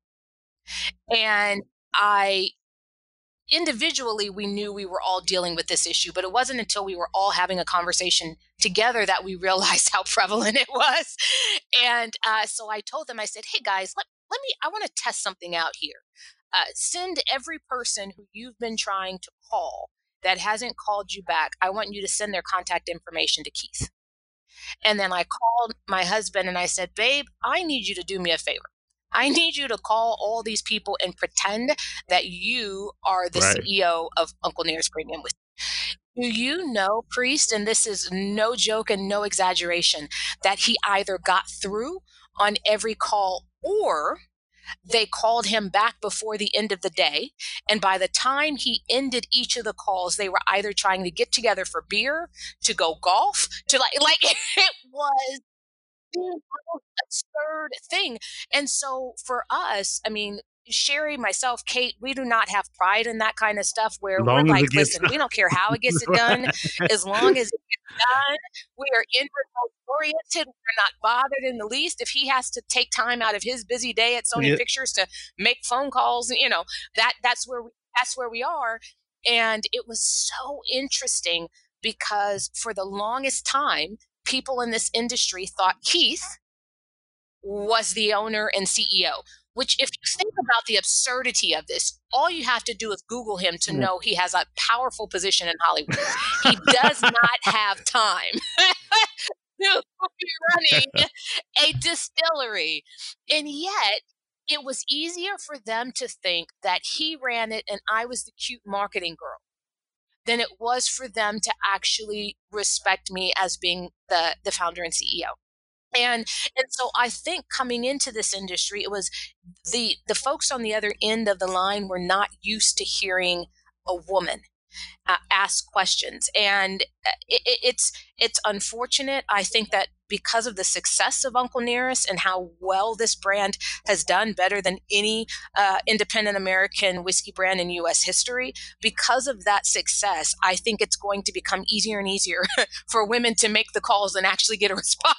And I... individually, we knew we were all dealing with this issue, but it wasn't until we were all having a conversation together that we realized how prevalent it was. And uh, so I told them, I said, hey guys, let, let me, I want to test something out here. Uh, send every person who you've been trying to call that hasn't called you back. I want you to send their contact information to Keith. And then I called my husband and I said, babe, I need you to do me a favor. I need you to call all these people and pretend that you are the right C E O of Uncle Nearest Premium Whiskey. Do you know, Priest, and this is no joke and no exaggeration, that he either got through on every call or they called him back before the end of the day. And by the time he ended each of the calls, they were either trying to get together for beer, to go golf, to like, like it was the most absurd thing. And so for us, I mean, Sherry, myself, Kate, we do not have pride in that kind of stuff where we're like, listen, done. We don't care how it gets it done. As long as it's done, we are in oriented. We're not bothered in the least. If he has to take time out of his busy day at Sony yeah. Pictures to make phone calls, you know, that that's where we, that's where we are. And it was so interesting because for the longest time, people in this industry thought Keith was the owner and C E O. Which if you think about the absurdity of this, all you have to do is Google him to know he has a powerful position in Hollywood. He does not have time to be running a distillery. And yet it was easier for them to think that he ran it and I was the cute marketing girl than it was for them to actually respect me as being the, the founder and C E O. And and so I think coming into this industry, it was the the folks on the other end of the line were not used to hearing a woman uh, ask questions. And it, it's it's unfortunate. I think that because of the success of Uncle Nearest and how well this brand has done better than any uh, independent American whiskey brand in U S history, because of that success, I think it's going to become easier and easier for women to make the calls and actually get a response.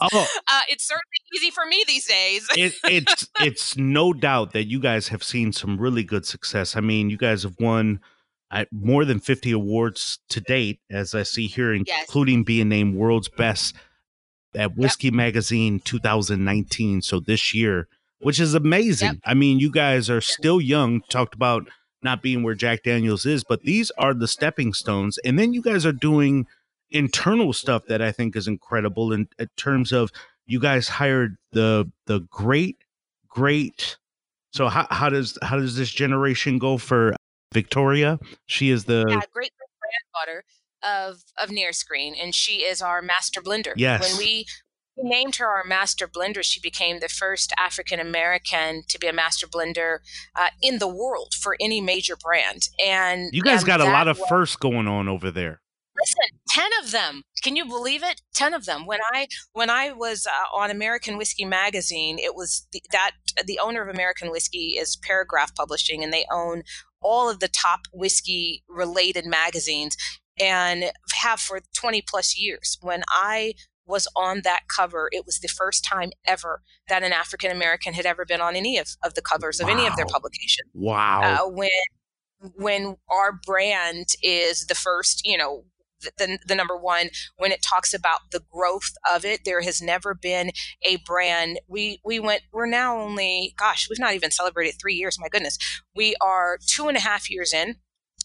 Oh, uh, it's certainly easy for me these days. it, it's, it's no doubt that you guys have seen some really good success. I mean, you guys have won uh, more than fifty awards to date, as I see here, including yes. being named World's Best at Whiskey yep. Magazine two thousand nineteen, so this year, which is amazing. Yep. I mean, you guys are still young. Talked about not being where Jack Daniel's is, but these are the stepping stones. And then you guys are doing internal stuff that I think is incredible in, in terms of you guys hired the the great, great. So how, how does how does this generation go for Victoria? She is the yeah, great granddaughter of of Nearest Green, and she is our master blender. Yes. When we named her our master blender, she became the first African American to be a master blender uh, in the world for any major brand. And you guys um, got a lot of was, firsts going on over there. Listen, ten of them. Can you believe it? Ten of them. When I when I was uh, on American Whiskey Magazine, it was the, that the owner of American Whiskey is Paragraph Publishing, and they own all of the top whiskey related magazines. And have for twenty plus years. When I was on that cover, it was the first time ever that an African American had ever been on any of, of the covers wow. of any of their publications. Wow. Uh, when when our brand is the first, you know, the, the, the number one, when it talks about the growth of it, there has never been a brand. We, we went, we're now only, gosh, we've not even celebrated three years. My goodness. We are two and a half years in.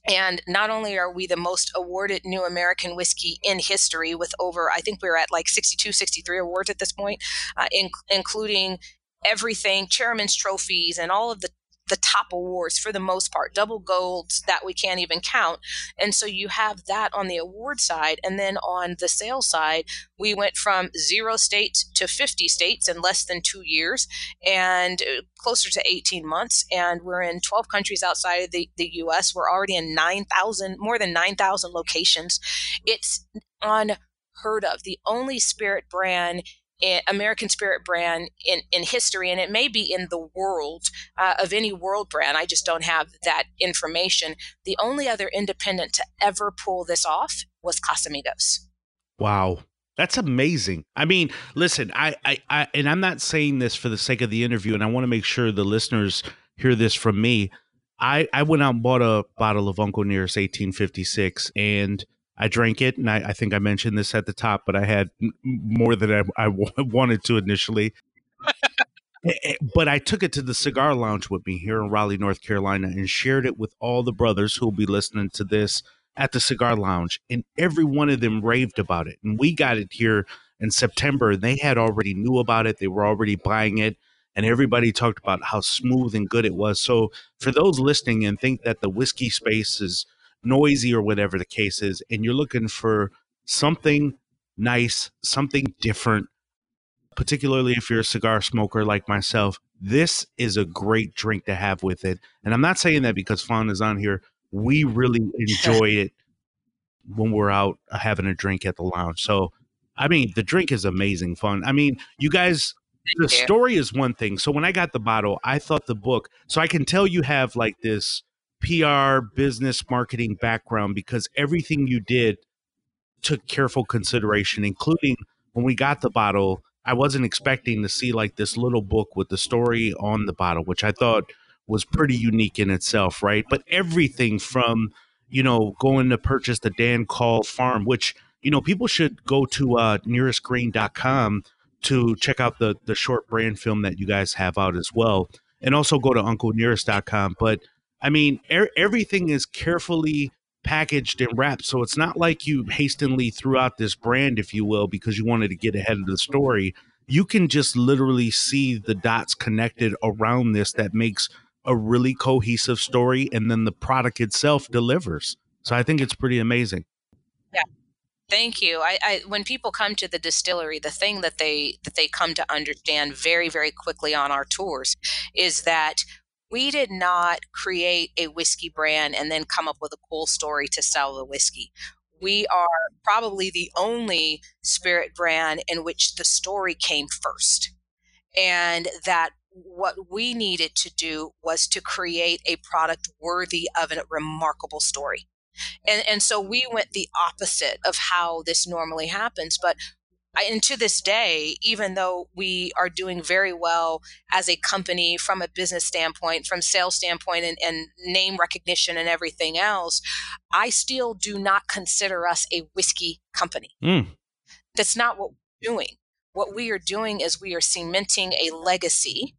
And not only are we the most awarded new American whiskey in history with over, I think we're at like sixty-two, sixty-three awards at this point, uh, in, including everything, chairman's trophies and all of the, the top awards for the most part, double golds that we can't even count. And so you have that on the award side. And then on the sales side, we went from zero states to fifty states in less than two years and closer to eighteen months. And we're in twelve countries outside of the, the U S. We're already in nine thousand, more than nine thousand locations. It's unheard of. The only spirit brand American spirit brand in, in history, and it may be in the world uh, of any world brand. I just don't have that information. The only other independent to ever pull this off was Casamigos. Wow. That's amazing. I mean, listen, I, I, I, and I'm not saying this for the sake of the interview, and I want to make sure the listeners hear this from me. I, I went out and bought a bottle of Uncle Nearest eighteen fifty-six, and I drank it, and I, I think I mentioned this at the top, but I had more than I, I w- wanted to initially. But I took it to the cigar lounge with me here in Raleigh, North Carolina, and shared it with all the brothers who will be listening to this at the cigar lounge. And every one of them raved about it. And we got it here in September, and they had already knew about it. They were already buying it. And everybody talked about how smooth and good it was. So for those listening and think that the whiskey space is noisy or whatever the case is, and you're looking for something nice, something different, particularly if you're a cigar smoker like myself, this is a great drink to have with it. And I'm not saying that because Fawn is on here. We really enjoy it when we're out having a drink at the lounge. So, I mean, the drink is amazing, Fawn. I mean, you guys, the story is one thing. So when I got the bottle, I thought the book, so I can tell you have like this P R, business, marketing background, because everything you did took careful consideration, including when we got the bottle, I wasn't expecting to see like this little book with the story on the bottle, which I thought was pretty unique in itself, right? But everything from, you know, going to purchase the Dan Call farm, which, you know, people should go to uh, nearest green dot com to check out the, the short brand film that you guys have out as well. And also go to uncle nearest dot com. But I mean, er- everything is carefully packaged and wrapped. So it's not like you hastily threw out this brand, if you will, because you wanted to get ahead of the story. You can just literally see the dots connected around this that makes a really cohesive story. And then the product itself delivers. So I think it's pretty amazing. Yeah. Thank you. I, I when people come to the distillery, the thing that they that they come to understand very, very quickly on our tours is that we did not create a whiskey brand and then come up with a cool story to sell the whiskey. We are probably the only spirit brand in which the story came first, and that what we needed to do was to create a product worthy of a remarkable story. And and so we went the opposite of how this normally happens. But I, and to this day, even though we are doing very well as a company from a business standpoint, from sales standpoint and, and name recognition and everything else, I still do not consider us a whiskey company. Mm. That's not what we're doing. What we are doing is we are cementing a legacy.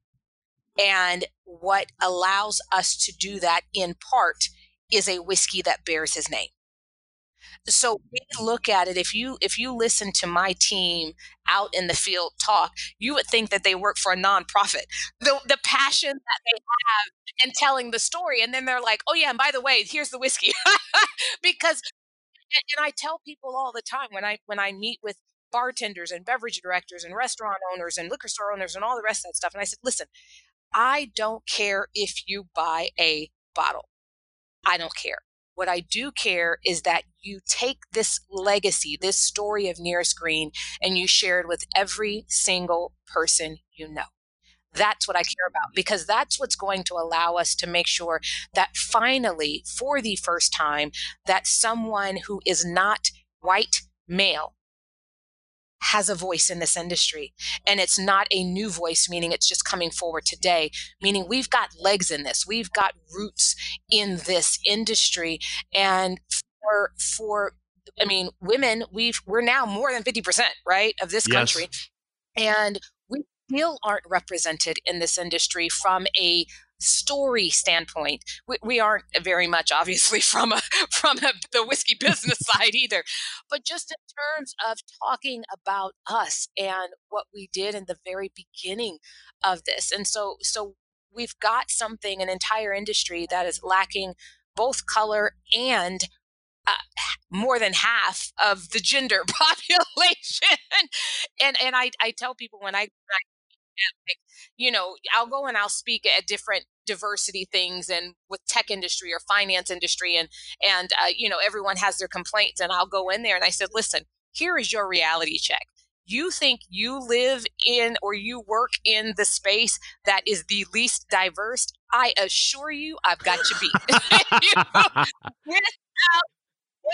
And what allows us to do that in part is a whiskey that bears his name. So we look at it, if you if you listen to my team out in the field talk, you would think that they work for a nonprofit. The the passion that they have in telling the story, and then they're like, oh yeah, and by the way, here's the whiskey. Because and I tell people all the time when I when I meet with bartenders and beverage directors and restaurant owners and liquor store owners and all the rest of that stuff, and I said, listen, I don't care if you buy a bottle. I don't care. What I do care is that you take this legacy, this story of Nearest Green, and you share it with every single person you know. That's what I care about, because that's what's going to allow us to make sure that finally, for the first time, that someone who is not white male has a voice in this industry. And it's not a new voice, meaning it's just coming forward today, meaning we've got legs in this. We've got roots in this industry. And for, for I mean, women, we've, we're now more than fifty percent, right, of this country. Yes. And we still aren't represented in this industry from a story standpoint. We, we aren't very much, obviously, from a, from a, the whiskey business side either, but just in terms of talking about us and what we did in the very beginning of this. And so, so we've got something, an entire industry that is lacking both color and uh, more than half of the gender population. And and I, I tell people when I, I Like, you know, I'll go and I'll speak at different diversity things and with tech industry or finance industry and, and uh, you know, everyone has their complaints, and I'll go in there and I said, listen, here is your reality check. You think you live in or you work in the space that is the least diverse? I assure you, I've got you beat. You know, without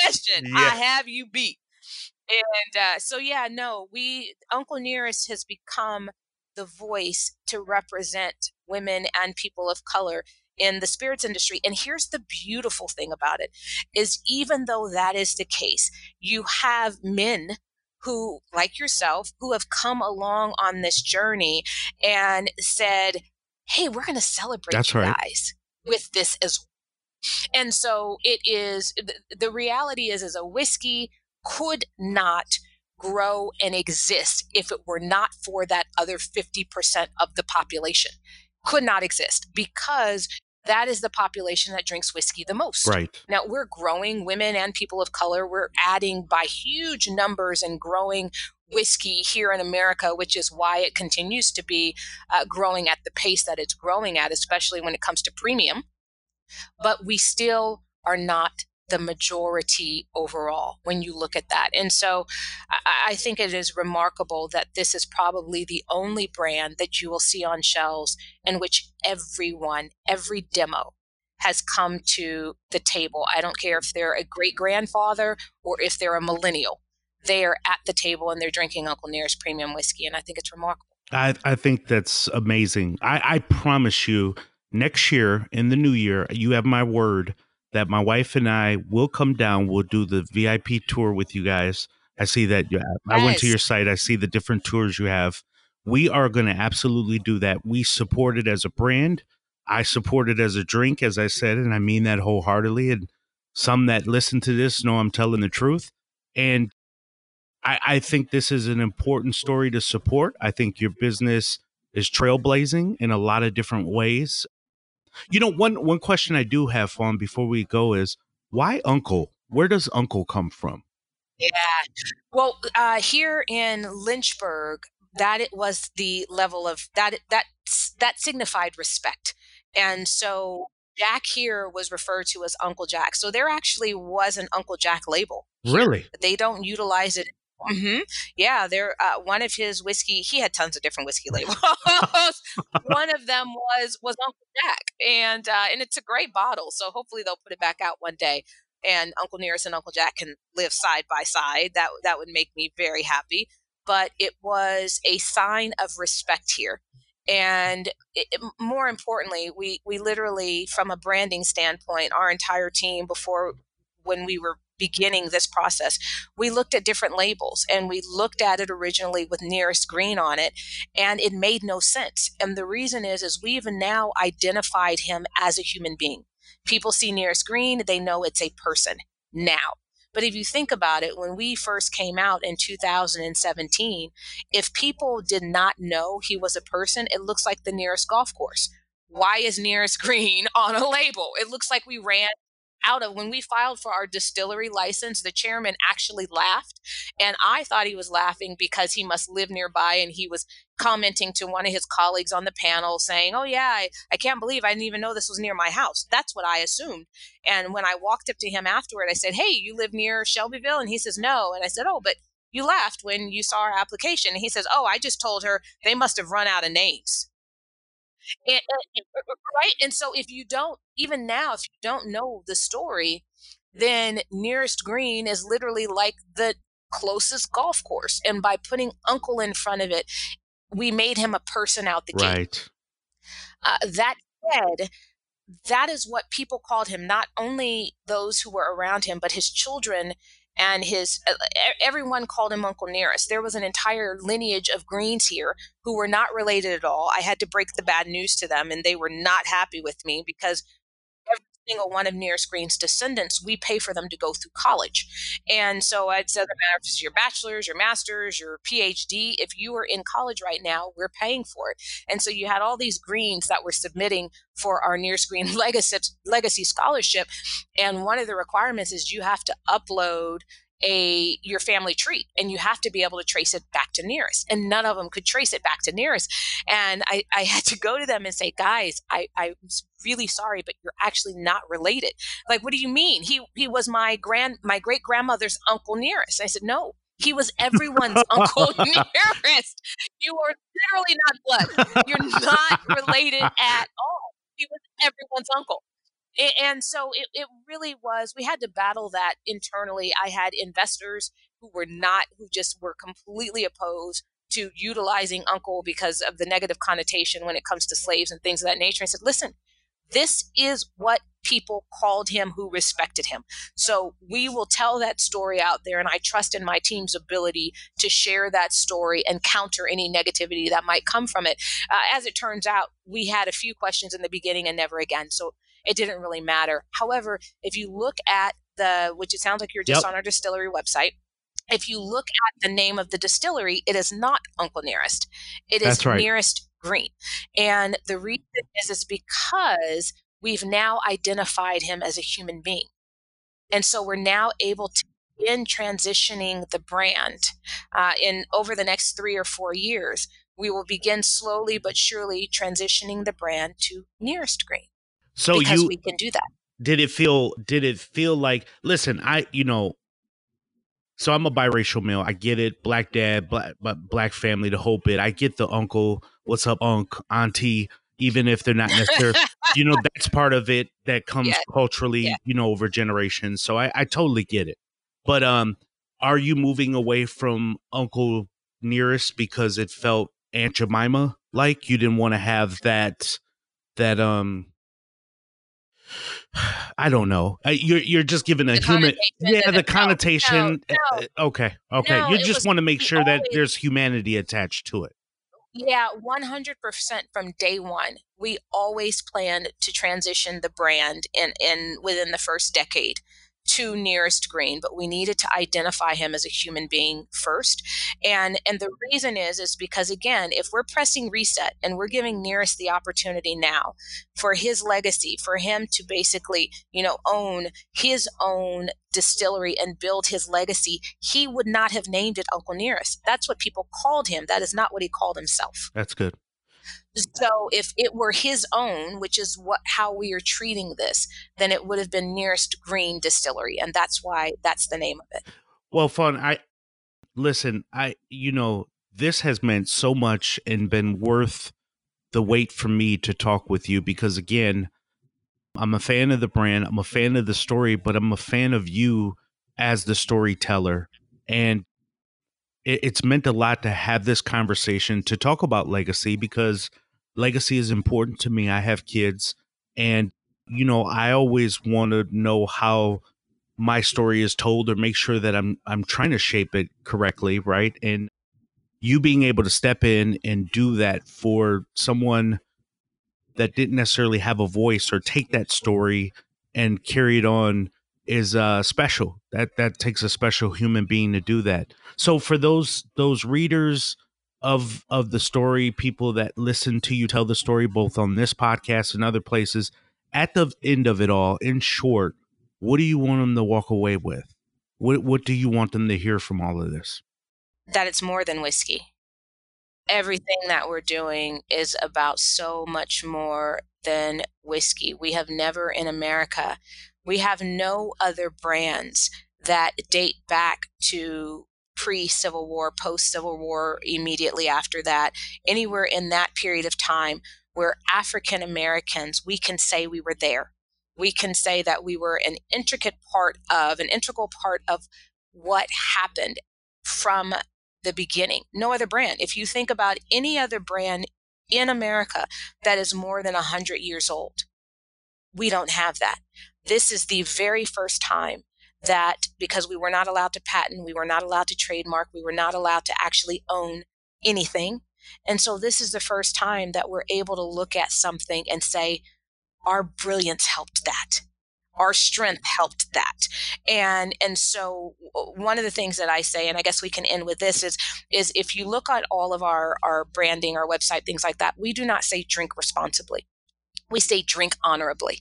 question, yeah. I have you beat. And uh, so, yeah, no, we, Uncle Nearest has become the voice to represent women and people of color in the spirits industry. And here's the beautiful thing about it is even though that is the case, you have men who, like yourself, who have come along on this journey and said, hey, we're going to celebrate That's you right. guys with this as well. And so it is, the reality is, is a whiskey could not grow and exist if it were not for that other fifty percent of the population. Could not exist because That is the population that drinks whiskey the most. Right. Now, we're growing women and people of color. We're adding by huge numbers and growing whiskey here in America, which is why it continues to be uh, growing at the pace that it's growing at, especially when it comes to premium. But we still are not the majority overall when you look at that. And so I, I think it is remarkable that this is probably the only brand that you will see on shelves in which everyone, every demo has come to the table. I don't care if they're a great-grandfather or if they're a millennial. They are at the table and they're drinking Uncle Nearest Premium Whiskey. And I think it's remarkable. I, I think that's amazing. I, I promise you, next year in the new year, you have my word that my wife and I will come down. We'll do the V I P tour with you guys. I see that. You have. Nice. I went to your site. I see the different tours you have. We are going to absolutely do that. We support it as a brand. I support it as a drink, as I said, and I mean that wholeheartedly. And some that listen to this know I'm telling the truth. And I, I think this is an important story to support. I think your business is trailblazing in a lot of different ways. You know, one one question I do have, Fawn, before we go is, why Uncle? Where does Uncle come from? Yeah. Well, uh, here in Lynchburg, that it was the level of that that that signified respect. And so Jack here was referred to as Uncle Jack. So there actually was an Uncle Jack label. Really? They don't utilize it. Mm-hmm. Yeah, there. Uh, one of his whiskey, he had tons of different whiskey labels. One of them was was Uncle Jack, and uh, and it's a great bottle. So hopefully they'll put it back out one day, and Uncle Nearest and Uncle Jack can live side by side. That that would make me very happy. But it was a sign of respect here, and it, it, more importantly, we we literally, from a branding standpoint, our entire team before when we were beginning this process, we looked at different labels and we looked at it originally with Nearest Green on it, and it made no sense. And the reason is, is we even now identified him as a human being. People see Nearest Green, they know it's a person now. But if you think about it, when we first came out in two thousand seventeen, if people did not know he was a person, it looks like the nearest golf course. Why is Nearest Green on a label? It looks like we ran out of, when we filed for our distillery license, the chairman actually laughed. And I thought he was laughing because he must live nearby. And he was commenting to one of his colleagues on the panel saying, oh, yeah, I, I can't believe I didn't even know this was near my house. That's what I assumed. And when I walked up to him afterward, I said, hey, you live near Shelbyville? And he says, no. And I said, oh, but you laughed when you saw our application. And he says, oh, I just told her they must have run out of names. And, and, right. And so if you don't, even now, if you don't know the story, then Nearest Green is literally like the closest golf course. And by putting Uncle in front of it, we made him a person out the gate. Right. Uh, that said, that is what people called him, not only those who were around him, but his children and his, uh, everyone called him Uncle Nearest. There was an entire lineage of Greens here who were not related at all. I had to break the bad news to them, and they were not happy with me because every single one of Nearest Green's descendants, we pay for them to go through college. And so it doesn't matter if it's your bachelor's, your master's, your PhD. If you are in college right now, we're paying for it. And so you had all these Greens that were submitting for our Nearest Green Legacy, Legacy Scholarship. And one of the requirements is you have to upload a your family tree, and you have to be able to trace it back to Nearest. And none of them could trace it back to Nearest. And I, I had to go to them and say, guys, I, I'm really sorry, but you're actually not related. Like, what do you mean? He he was my grand my great grandmother's Uncle Nearest. I said, no, he was everyone's Uncle Nearest. You are literally not blood. You're not related at all. He was everyone's uncle. And so it, it really was, we had to battle that internally. I had investors who were not, who just were completely opposed to utilizing Uncle because of the negative connotation when it comes to slaves and things of that nature. I said, listen, this is what people called him who respected him. So we will tell that story out there. And I trust in my team's ability to share that story and counter any negativity that might come from it. Uh, as it turns out, we had a few questions in the beginning and never again. So it didn't really matter. However, if you look at the, which it sounds like you're just yep. on our distillery website. If you look at the name of the distillery, it is not Uncle Nearest. It That's is right. Nearest Green. And the reason is, is because we've now identified him as a human being. And so we're now able to begin transitioning the brand. Uh, in over the next three or four years, we will begin slowly but surely transitioning the brand to Nearest Green. So because you, we can do that. Did it feel? Did it feel like? Listen, I you know. So I'm a biracial male. I get it. Black dad, black black family, the whole bit. I get the uncle. What's up, unc, auntie? Even if they're not necessarily, you know, that's part of it that comes yeah. culturally, yeah. you know, over generations. So I, I totally get it. But um, are you moving away from Uncle Nearest because it felt Aunt Jemima like? You didn't want to have that, that, um, I don't know. You're, you're just giving a the human, yeah, the connotation. No, no, okay. Okay. No, you just want to make sure always, that there's humanity attached to it. Yeah, one hundred percent from day one. We always planned to transition the brand in, in within the first decade to Nearest Green, but we needed to identify him as a human being first. And and the reason is, is because, again, if we're pressing reset and we're giving Nearest the opportunity now for his legacy, for him to basically, you know, own his own distillery and build his legacy, he would not have named it Uncle Nearest. That's what people called him. That is not what he called himself. That's good. So if it were his own, which is what how we are treating this, then it would have been Nearest Green Distillery. And that's why that's the name of it. Well, Fawn, I listen, I, you know, this has meant so much and been worth the wait for me to talk with you, because, again, I'm a fan of the brand. I'm a fan of the story, but I'm a fan of you as the storyteller. And it, it's meant a lot to have this conversation, to talk about legacy, because legacy is important to me. I have kids, and, you know, I always want to know how my story is told, or make sure that I'm I'm trying to shape it correctly, right? And you being able to step in and do that for someone that didn't necessarily have a voice, or take that story and carry it on, is uh, special. That that takes a special human being to do that. So for those those readers of of the story, people that listen to you tell the story, both on this podcast and other places, at the end of it all, in short, what do you want them to walk away with? What what do you want them to hear from all of this? That it's more than whiskey. Everything that we're doing is about so much more than whiskey. We have never in America, we have no other brands that date back to pre-Civil War, post-Civil War, immediately after that, anywhere in that period of time where African Americans, we can say we were there. We can say that we were an intricate part of, an integral part of what happened from the beginning. No other brand. If you think about any other brand in America that is more than one hundred years old, we don't have that. This is the very first time that, because we were not allowed to patent, we were not allowed to trademark, we were not allowed to actually own anything. And so this is the first time that we're able to look at something and say, our brilliance helped that. Our strength helped that. And and so one of the things that I say, and I guess we can end with this, is, is if you look at all of our, our branding, our website, things like that, we do not say drink responsibly. We say drink honorably.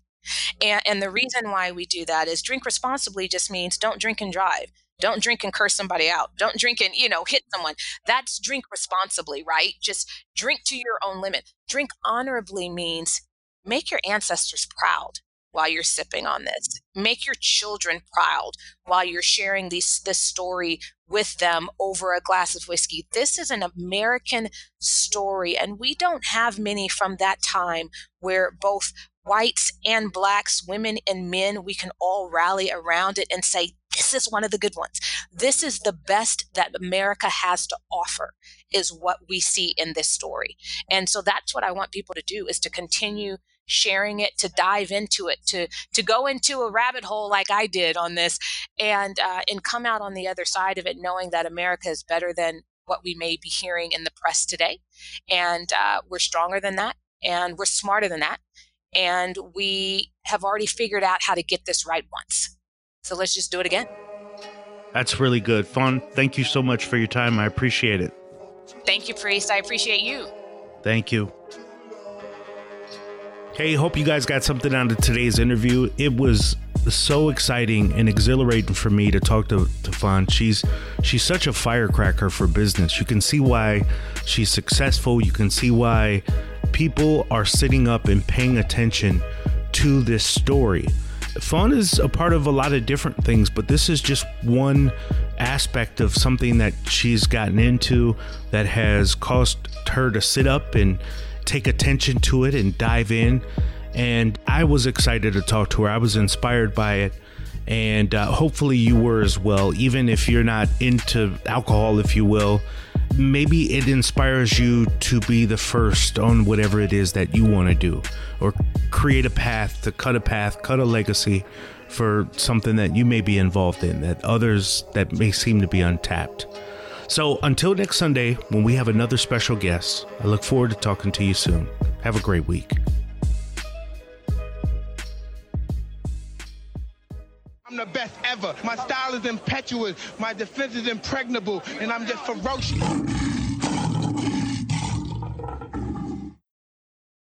And, and the reason why we do that is drink responsibly just means don't drink and drive. Don't drink and curse somebody out. Don't drink and, you know, hit someone. That's drink responsibly, right? Just drink to your own limit. Drink honorably means make your ancestors proud while you're sipping on this. Make your children proud while you're sharing these, this story with them over a glass of whiskey. This is an American story, and we don't have many from that time where both whites and blacks, women and men, we can all rally around it and say, this is one of the good ones. This is the best that America has to offer, is what we see in this story. And so that's what I want people to do, is to continue sharing it, to dive into it, to to go into a rabbit hole like I did on this, and uh, and come out on the other side of it knowing that America is better than what we may be hearing in the press today, and uh, we're stronger than that, and we're smarter than that, and we have already figured out how to get this right once. So let's just do it again. That's really good, Fawn. Thank you so much for your time. I appreciate it. Thank you, Priest. I appreciate you. Thank you. Hey, hope you guys got something out of today's interview. It was so exciting and exhilarating for me to talk to, to Fawn. She's she's such a firecracker for business. You can see why she's successful. You can see why people are sitting up and paying attention to this story. Fawn is a part of a lot of different things, but this is just one aspect of something that she's gotten into that has caused her to sit up and take attention to it and dive in. And I was excited to talk to her. I was inspired by it. And uh, hopefully you were as well. Even if you're not into alcohol, if you will, maybe it inspires you to be the first on whatever it is that you want to do, or create a path, to cut a path, cut a legacy for something that you may be involved in, that others that may seem to be untapped. So until next Sunday, when we have another special guest, I look forward to talking to you soon. Have a great week. I'm the best ever. My style is impetuous. My defense is impregnable. And I'm just ferocious.